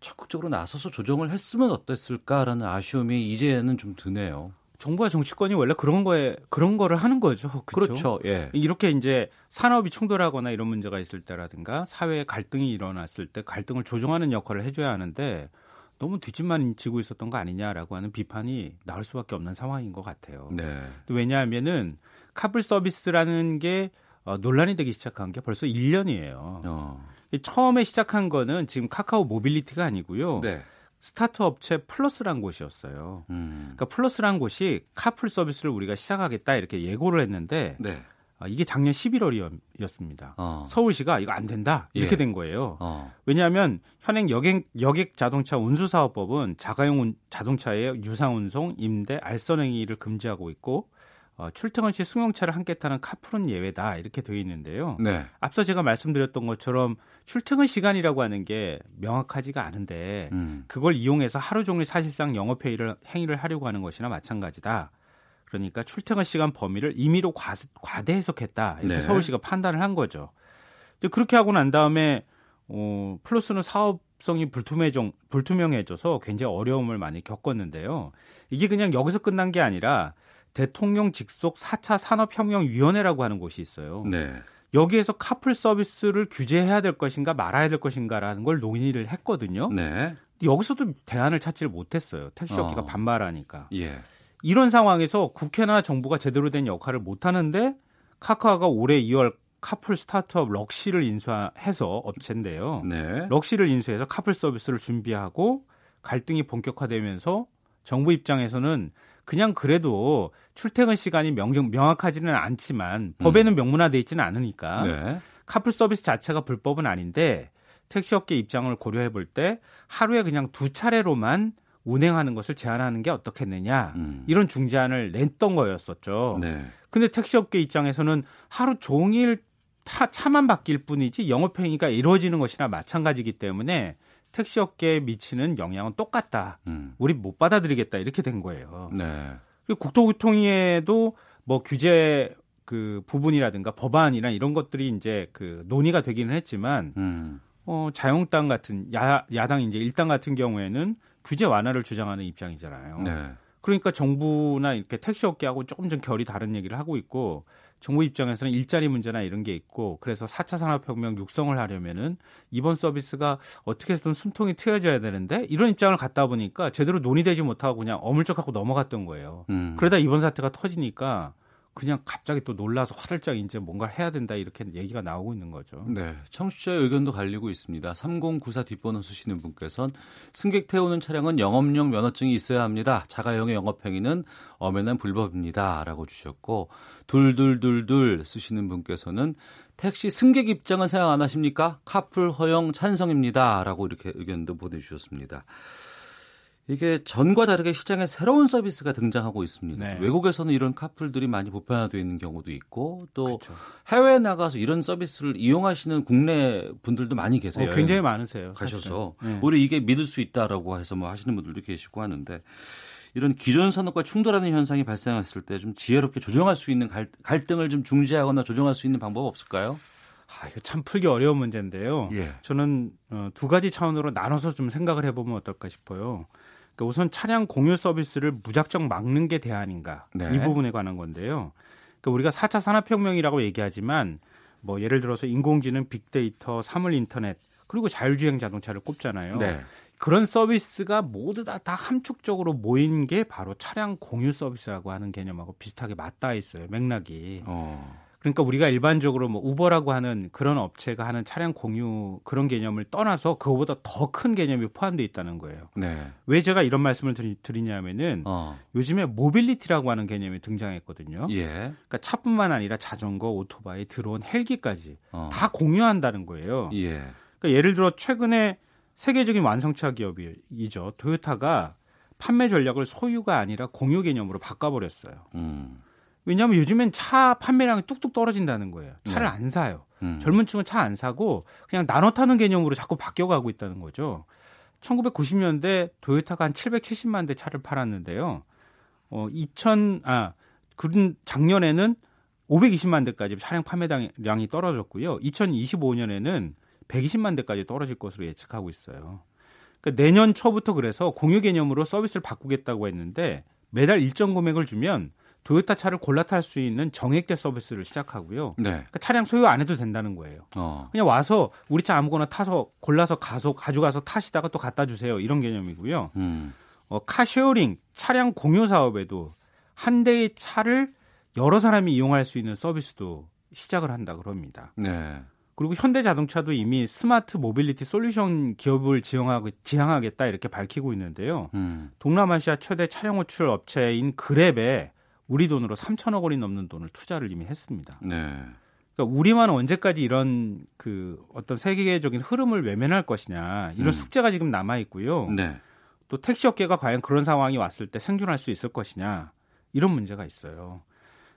적극적으로 나서서 조정을 했으면 어땠을까라는 아쉬움이 이제는 좀 드네요. 정부와 정치권이 원래 그런 거에 그런 거를 하는 거죠. 그렇죠. 그렇죠. 예. 이렇게 이제 산업이 충돌하거나 이런 문제가 있을 때라든가 사회에 갈등이 일어났을 때 갈등을 조정하는 역할을 해줘야 하는데 너무 뒷짐만 지고 있었던 거 아니냐라고 하는 비판이 나올 수밖에 없는 상황인 것 같아요. 네. 왜냐하면은 카풀 서비스라는 게 논란이 되기 시작한 게 벌써 일 년이에요. 어. 처음에 시작한 거는 지금 카카오 모빌리티가 아니고요. 네. 스타트 업체 플러스란 곳이었어요. 음. 그러니까 플러스란 곳이 카풀 서비스를 우리가 시작하겠다 이렇게 예고를 했는데 네. 아, 이게 작년 십일월이었습니다. 어. 서울시가 이거 안 된다 이렇게 예. 된 거예요. 어. 왜냐하면 현행 여객, 여객 자동차 운수사업법은 자가용 운, 자동차의 유상운송, 임대, 알선행위를 금지하고 있고 어, 출퇴근 시 승용차를 함께 타는 카풀은 예외다 이렇게 되어 있는데요. 네. 앞서 제가 말씀드렸던 것처럼 출퇴근 시간이라고 하는 게 명확하지가 않은데 음. 그걸 이용해서 하루 종일 사실상 영업 회의를 행위를 하려고 하는 것이나 마찬가지다. 그러니까 출퇴근 시간 범위를 임의로 과, 과대 해석했다 이렇게 네. 서울시가 판단을 한 거죠. 근데 그렇게 하고 난 다음에 어, 플러스는 사업성이 불투명, 불투명해져서 굉장히 어려움을 많이 겪었는데요. 이게 그냥 여기서 끝난 게 아니라 대통령 직속 사 차 산업혁명위원회라고 하는 곳이 있어요. 네. 여기에서 카풀 서비스를 규제해야 될 것인가 말아야 될 것인가라는 걸 논의를 했거든요. 네. 여기서도 대안을 찾지를 못했어요. 택시업계가 어. 반발하니까. 예. 이런 상황에서 국회나 정부가 제대로 된 역할을 못하는데 카카오가 올해 이월 카풀 스타트업 럭시를 인수해서 업체인데요. 네. 럭시를 인수해서 카풀 서비스를 준비하고 갈등이 본격화되면서 정부 입장에서는 그냥 그래도 출퇴근 시간이 명, 명확하지는 않지만 법에는 명문화되어 있지는 않으니까 네. 카풀 서비스 자체가 불법은 아닌데 택시업계 입장을 고려해 볼 때 하루에 그냥 두 차례로만 운행하는 것을 제한하는 게 어떻겠느냐 음. 이런 중재안을 냈던 거였었죠. 네. 근데 택시업계 입장에서는 하루 종일 타, 차만 바뀔 뿐이지 영업행위가 이루어지는 것이나 마찬가지이기 때문에 택시업계에 미치는 영향은 똑같다. 음. 우리 못 받아들이겠다 이렇게 된 거예요. 네. 그리고 국토교통위에도 뭐 규제 그 부분이라든가 법안이나 이런 것들이 이제 그 논의가 되기는 했지만 음. 어, 자영당 같은 야, 야당 이제 일당 같은 경우에는 규제 완화를 주장하는 입장이잖아요. 네. 그러니까 정부나 이렇게 택시업계하고 조금 좀 결이 다른 얘기를 하고 있고 정부 입장에서는 일자리 문제나 이런 게 있고 그래서 사 차 산업혁명 육성을 하려면은 이번 서비스가 어떻게 해서든 숨통이 트여져야 되는데 이런 입장을 갖다 보니까 제대로 논의되지 못하고 그냥 어물쩍하고 넘어갔던 거예요. 음. 그러다 이번 사태가 터지니까 그냥 갑자기 또 놀라서 화들짝 이제 뭔가 해야 된다 이렇게 얘기가 나오고 있는 거죠. 네, 청취자의 의견도 갈리고 있습니다. 삼공구사 뒷번호 쓰시는 분께서는 승객 태우는 차량은 영업용 면허증이 있어야 합니다. 자가용의 영업행위는 엄연한 불법입니다. 라고 주셨고 둘둘둘둘 쓰시는 분께서는 택시 승객 입장은 생각 안 하십니까? 카풀 허용 찬성입니다. 라고 이렇게 의견도 보내주셨습니다. 이게 전과 다르게 시장에 새로운 서비스가 등장하고 있습니다. 네. 외국에서는 이런 카풀들이 많이 보편화되어 있는 경우도 있고 또 그쵸. 해외에 나가서 이런 서비스를 이용하시는 국내 분들도 많이 계세요. 어, 굉장히 많으세요. 가셔서 네. 우리 이게 믿을 수 있다라고 해서 뭐 하시는 분들도 계시고 하는데 이런 기존 산업과 충돌하는 현상이 발생했을 때 좀 지혜롭게 조정할 수 있는 갈, 갈등을 좀 중지하거나 조정할 수 있는 방법 없을까요? 아, 이거 참 풀기 어려운 문제인데요. 예. 저는 어, 두 가지 차원으로 나눠서 좀 생각을 해보면 어떨까 싶어요. 그러니까 우선 차량 공유 서비스를 무작정 막는 게 대안인가 네. 이 부분에 관한 건데요. 그러니까 우리가 사 차 산업혁명이라고 얘기하지만 뭐 예를 들어서 인공지능, 빅데이터, 사물인터넷 그리고 자율주행 자동차를 꼽잖아요. 네. 그런 서비스가 모두 다, 다 함축적으로 모인 게 바로 차량 공유 서비스라고 하는 개념하고 비슷하게 맞닿아 있어요. 맥락이. 어. 그러니까 우리가 일반적으로 뭐 우버라고 하는 그런 업체가 하는 차량 공유 그런 개념을 떠나서 그거보다 더 큰 개념이 포함되어 있다는 거예요. 네. 왜 제가 이런 말씀을 드리, 드리냐면은 어. 요즘에 모빌리티라고 하는 개념이 등장했거든요. 예. 그러니까 차뿐만 아니라 자전거, 오토바이, 드론, 헬기까지 어. 다 공유한다는 거예요. 예. 그러니까 예를 들어 최근에 세계적인 완성차 기업이죠. 토요타가 판매 전략을 소유가 아니라 공유 개념으로 바꿔버렸어요. 음. 왜냐하면 요즘엔 차 판매량이 뚝뚝 떨어진다는 거예요. 차를 네. 안 사요. 음. 젊은 층은 차 안 사고 그냥 나눠 타는 개념으로 자꾸 바뀌어가고 있다는 거죠. 천구백구십 년대 도요타가 한 칠백칠십만 대 차를 팔았는데요. 어, 이천, 아, 작년에는 오백이십만 대까지 차량 판매량이 떨어졌고요. 이천이십오 년에는 백이십만 대까지 떨어질 것으로 예측하고 있어요. 그러니까 내년 초부터 그래서 공유 개념으로 서비스를 바꾸겠다고 했는데 매달 일정 금액을 주면 도요타 차를 골라 탈 수 있는 정액제 서비스를 시작하고요. 네. 그러니까 차량 소유 안 해도 된다는 거예요. 어. 그냥 와서 우리 차 아무거나 타서 골라서 가서 가져가서 타시다가 또 갖다 주세요. 이런 개념이고요. 음. 어, 카쉐어링 차량 공유 사업에도 한 대의 차를 여러 사람이 이용할 수 있는 서비스도 시작을 한다 그럽니다. 네. 그리고 현대자동차도 이미 스마트 모빌리티 솔루션 기업을 지향하고, 지향하겠다 이렇게 밝히고 있는데요. 음. 동남아시아 최대 차량 호출 업체인 그랩에 우리 돈으로 삼천억 원이 넘는 돈을 투자를 이미 했습니다. 네. 그러니까 우리만 언제까지 이런 그 어떤 세계적인 흐름을 외면할 것이냐, 이런 음. 숙제가 지금 남아 있고요. 네. 또 택시 업계가 과연 그런 상황이 왔을 때 생존할 수 있을 것이냐, 이런 문제가 있어요.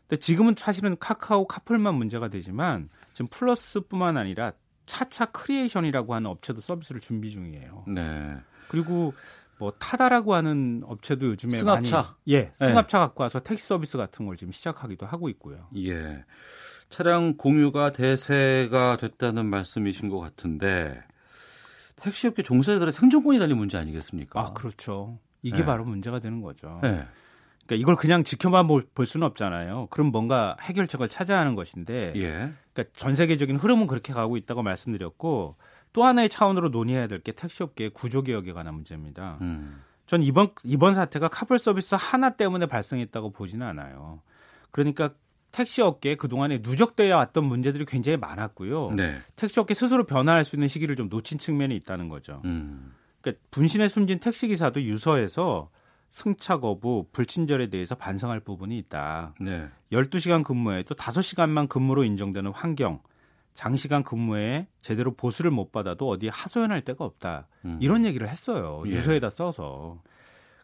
근데 지금은 사실은 카카오 카풀만 문제가 되지만 지금 플러스뿐만 아니라 차차 크리에이션이라고 하는 업체도 서비스를 준비 중이에요. 네. 그리고 뭐 타다라고 하는 업체도 요즘에 승합차. 많이 예, 승합차 네. 갖고 와서 택시 서비스 같은 걸 지금 시작하기도 하고 있고요. 예. 차량 공유가 대세가 됐다는 말씀이신 것 같은데 택시업계 종사자들의 생존권이 달린 문제 아니겠습니까? 아, 그렇죠. 이게 네. 바로 문제가 되는 거죠. 네. 그러니까 이걸 그냥 지켜만 볼 수는 없잖아요. 그럼 뭔가 해결책을 찾아야 하는 것인데, 예. 그러니까 전 세계적인 흐름은 그렇게 가고 있다고 말씀드렸고, 또 하나의 차원으로 논의해야 될 게 택시업계의 구조개혁에 관한 문제입니다. 음. 전 이번 이번 사태가 카풀 서비스 하나 때문에 발생했다고 보지는 않아요. 그러니까 택시업계에 그동안에 누적되어 왔던 문제들이 굉장히 많았고요. 네. 택시업계 스스로 변화할 수 있는 시기를 좀 놓친 측면이 있다는 거죠. 음. 그러니까 분신에 숨진 택시기사도 유서에서 승차 거부, 불친절에 대해서 반성할 부분이 있다. 네. 열두 시간 근무에도 다섯 시간만 근무로 인정되는 환경, 장시간 근무에 제대로 보수를 못 받아도 어디에 하소연할 데가 없다. 음. 이런 얘기를 했어요. 예. 유서에다 써서.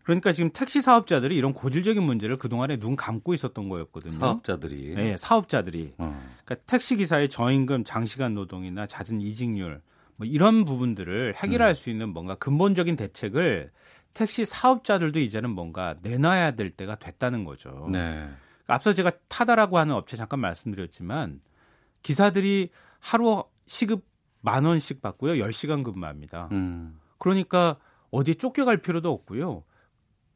그러니까 지금 택시 사업자들이 이런 고질적인 문제를 그동안에 눈 감고 있었던 거였거든요. 사업자들이. 네, 사업자들이. 어. 그러니까 택시기사의 저임금, 장시간 노동이나 잦은 이직률, 뭐 이런 부분들을 해결할 음. 수 있는 뭔가 근본적인 대책을 택시 사업자들도 이제는 뭔가 내놔야 될 때가 됐다는 거죠. 네. 앞서 제가 타다라고 하는 업체 잠깐 말씀드렸지만 기사들이 하루 시급 만 원씩 받고요. 열 시간 근무합니다. 음. 그러니까 어디에 쫓겨갈 필요도 없고요.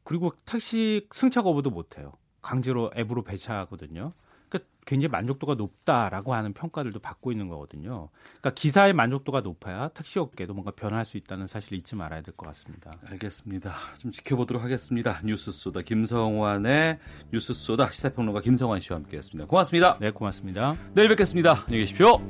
그리고 택시 승차 거부도 못해요. 강제로 앱으로 배차하거든요. 그러니까 굉장히 만족도가 높다라고 하는 평가들도 받고 있는 거거든요. 그러니까 기사의 만족도가 높아야 택시업계도 뭔가 변화할 수 있다는 사실을 잊지 말아야 될 것 같습니다. 알겠습니다. 좀 지켜보도록 하겠습니다. 뉴스소다 김성환의 뉴스소다 시사평론가 김성환 씨와 함께했습니다. 고맙습니다. 네, 고맙습니다. 내일 뵙겠습니다. 안녕히 계십시오.